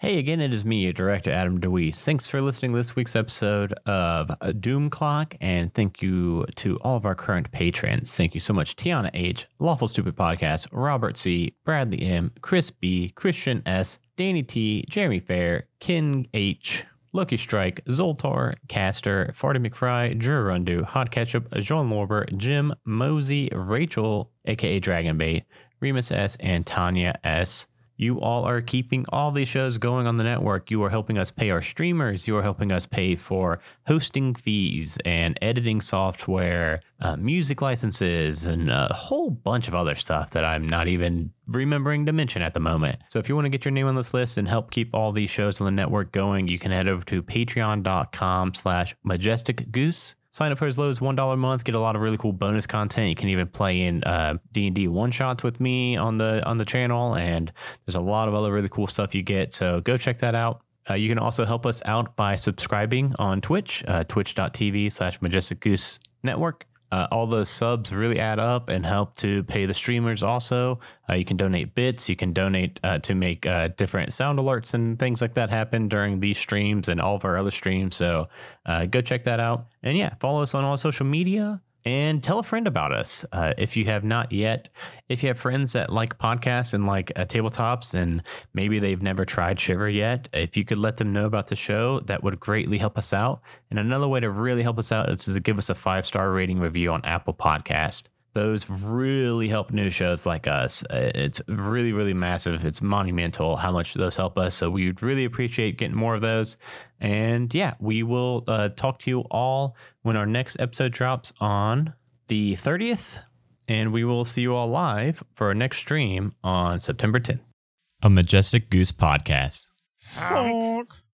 Hey again, it is me, your director, Adam DeWeese. Thanks for listening to this week's episode of Doom Clock, and thank you to all of our current patrons. Thank you so much, Tiana H., Lawful Stupid Podcast, Robert C., Bradley M., Chris B., Christian S., Danny T., Jeremy Fair, Ken H., Lucky Strike, Zoltar, Caster, Farty McFry, Drew Rundu, Hot Ketchup, Jean Lorber, Jim, Mosey, Rachel, a k a. Dragonbait, Remus S., and Tanya S. You all are keeping all these shows going on the network. You are helping us pay our streamers. You are helping us pay for hosting fees and editing software, uh, music licenses, and a whole bunch of other stuff that I'm not even remembering to mention at the moment. So if you want to get your name on this list and help keep all these shows on the network going, you can head over to patreon.com slash majestic goose. Sign up for as low as one dollar a month, get a lot of really cool bonus content. You can even play in uh, D and D one-shots with me on the on the channel, and there's a lot of other really cool stuff you get, so go check that out. Uh, you can also help us out by subscribing on Twitch, uh, twitch.tv slash Majestic Goose Network. Uh, all those subs really add up and help to pay the streamers. Also, uh, you can donate bits. You can donate uh, to make uh, different sound alerts and things like that happen during these streams and all of our other streams. So uh, go check that out. And yeah, follow us on all social media and tell a friend about us. Uh, if you have not yet, if you have friends that like podcasts and like uh, tabletops and maybe they've never tried Shiver yet, if you could let them know about the show, that would greatly help us out. And another way to really help us out is to give us a five-star rating review on Apple Podcast. Those really help new shows like us. It's really, really massive. It's monumental how much those help us. So we would really appreciate getting more of those. And yeah, we will uh, talk to you all when our next episode drops on the thirtieth. And we will see you all live for our next stream on September tenth. A Majestic Goose Podcast. Honk.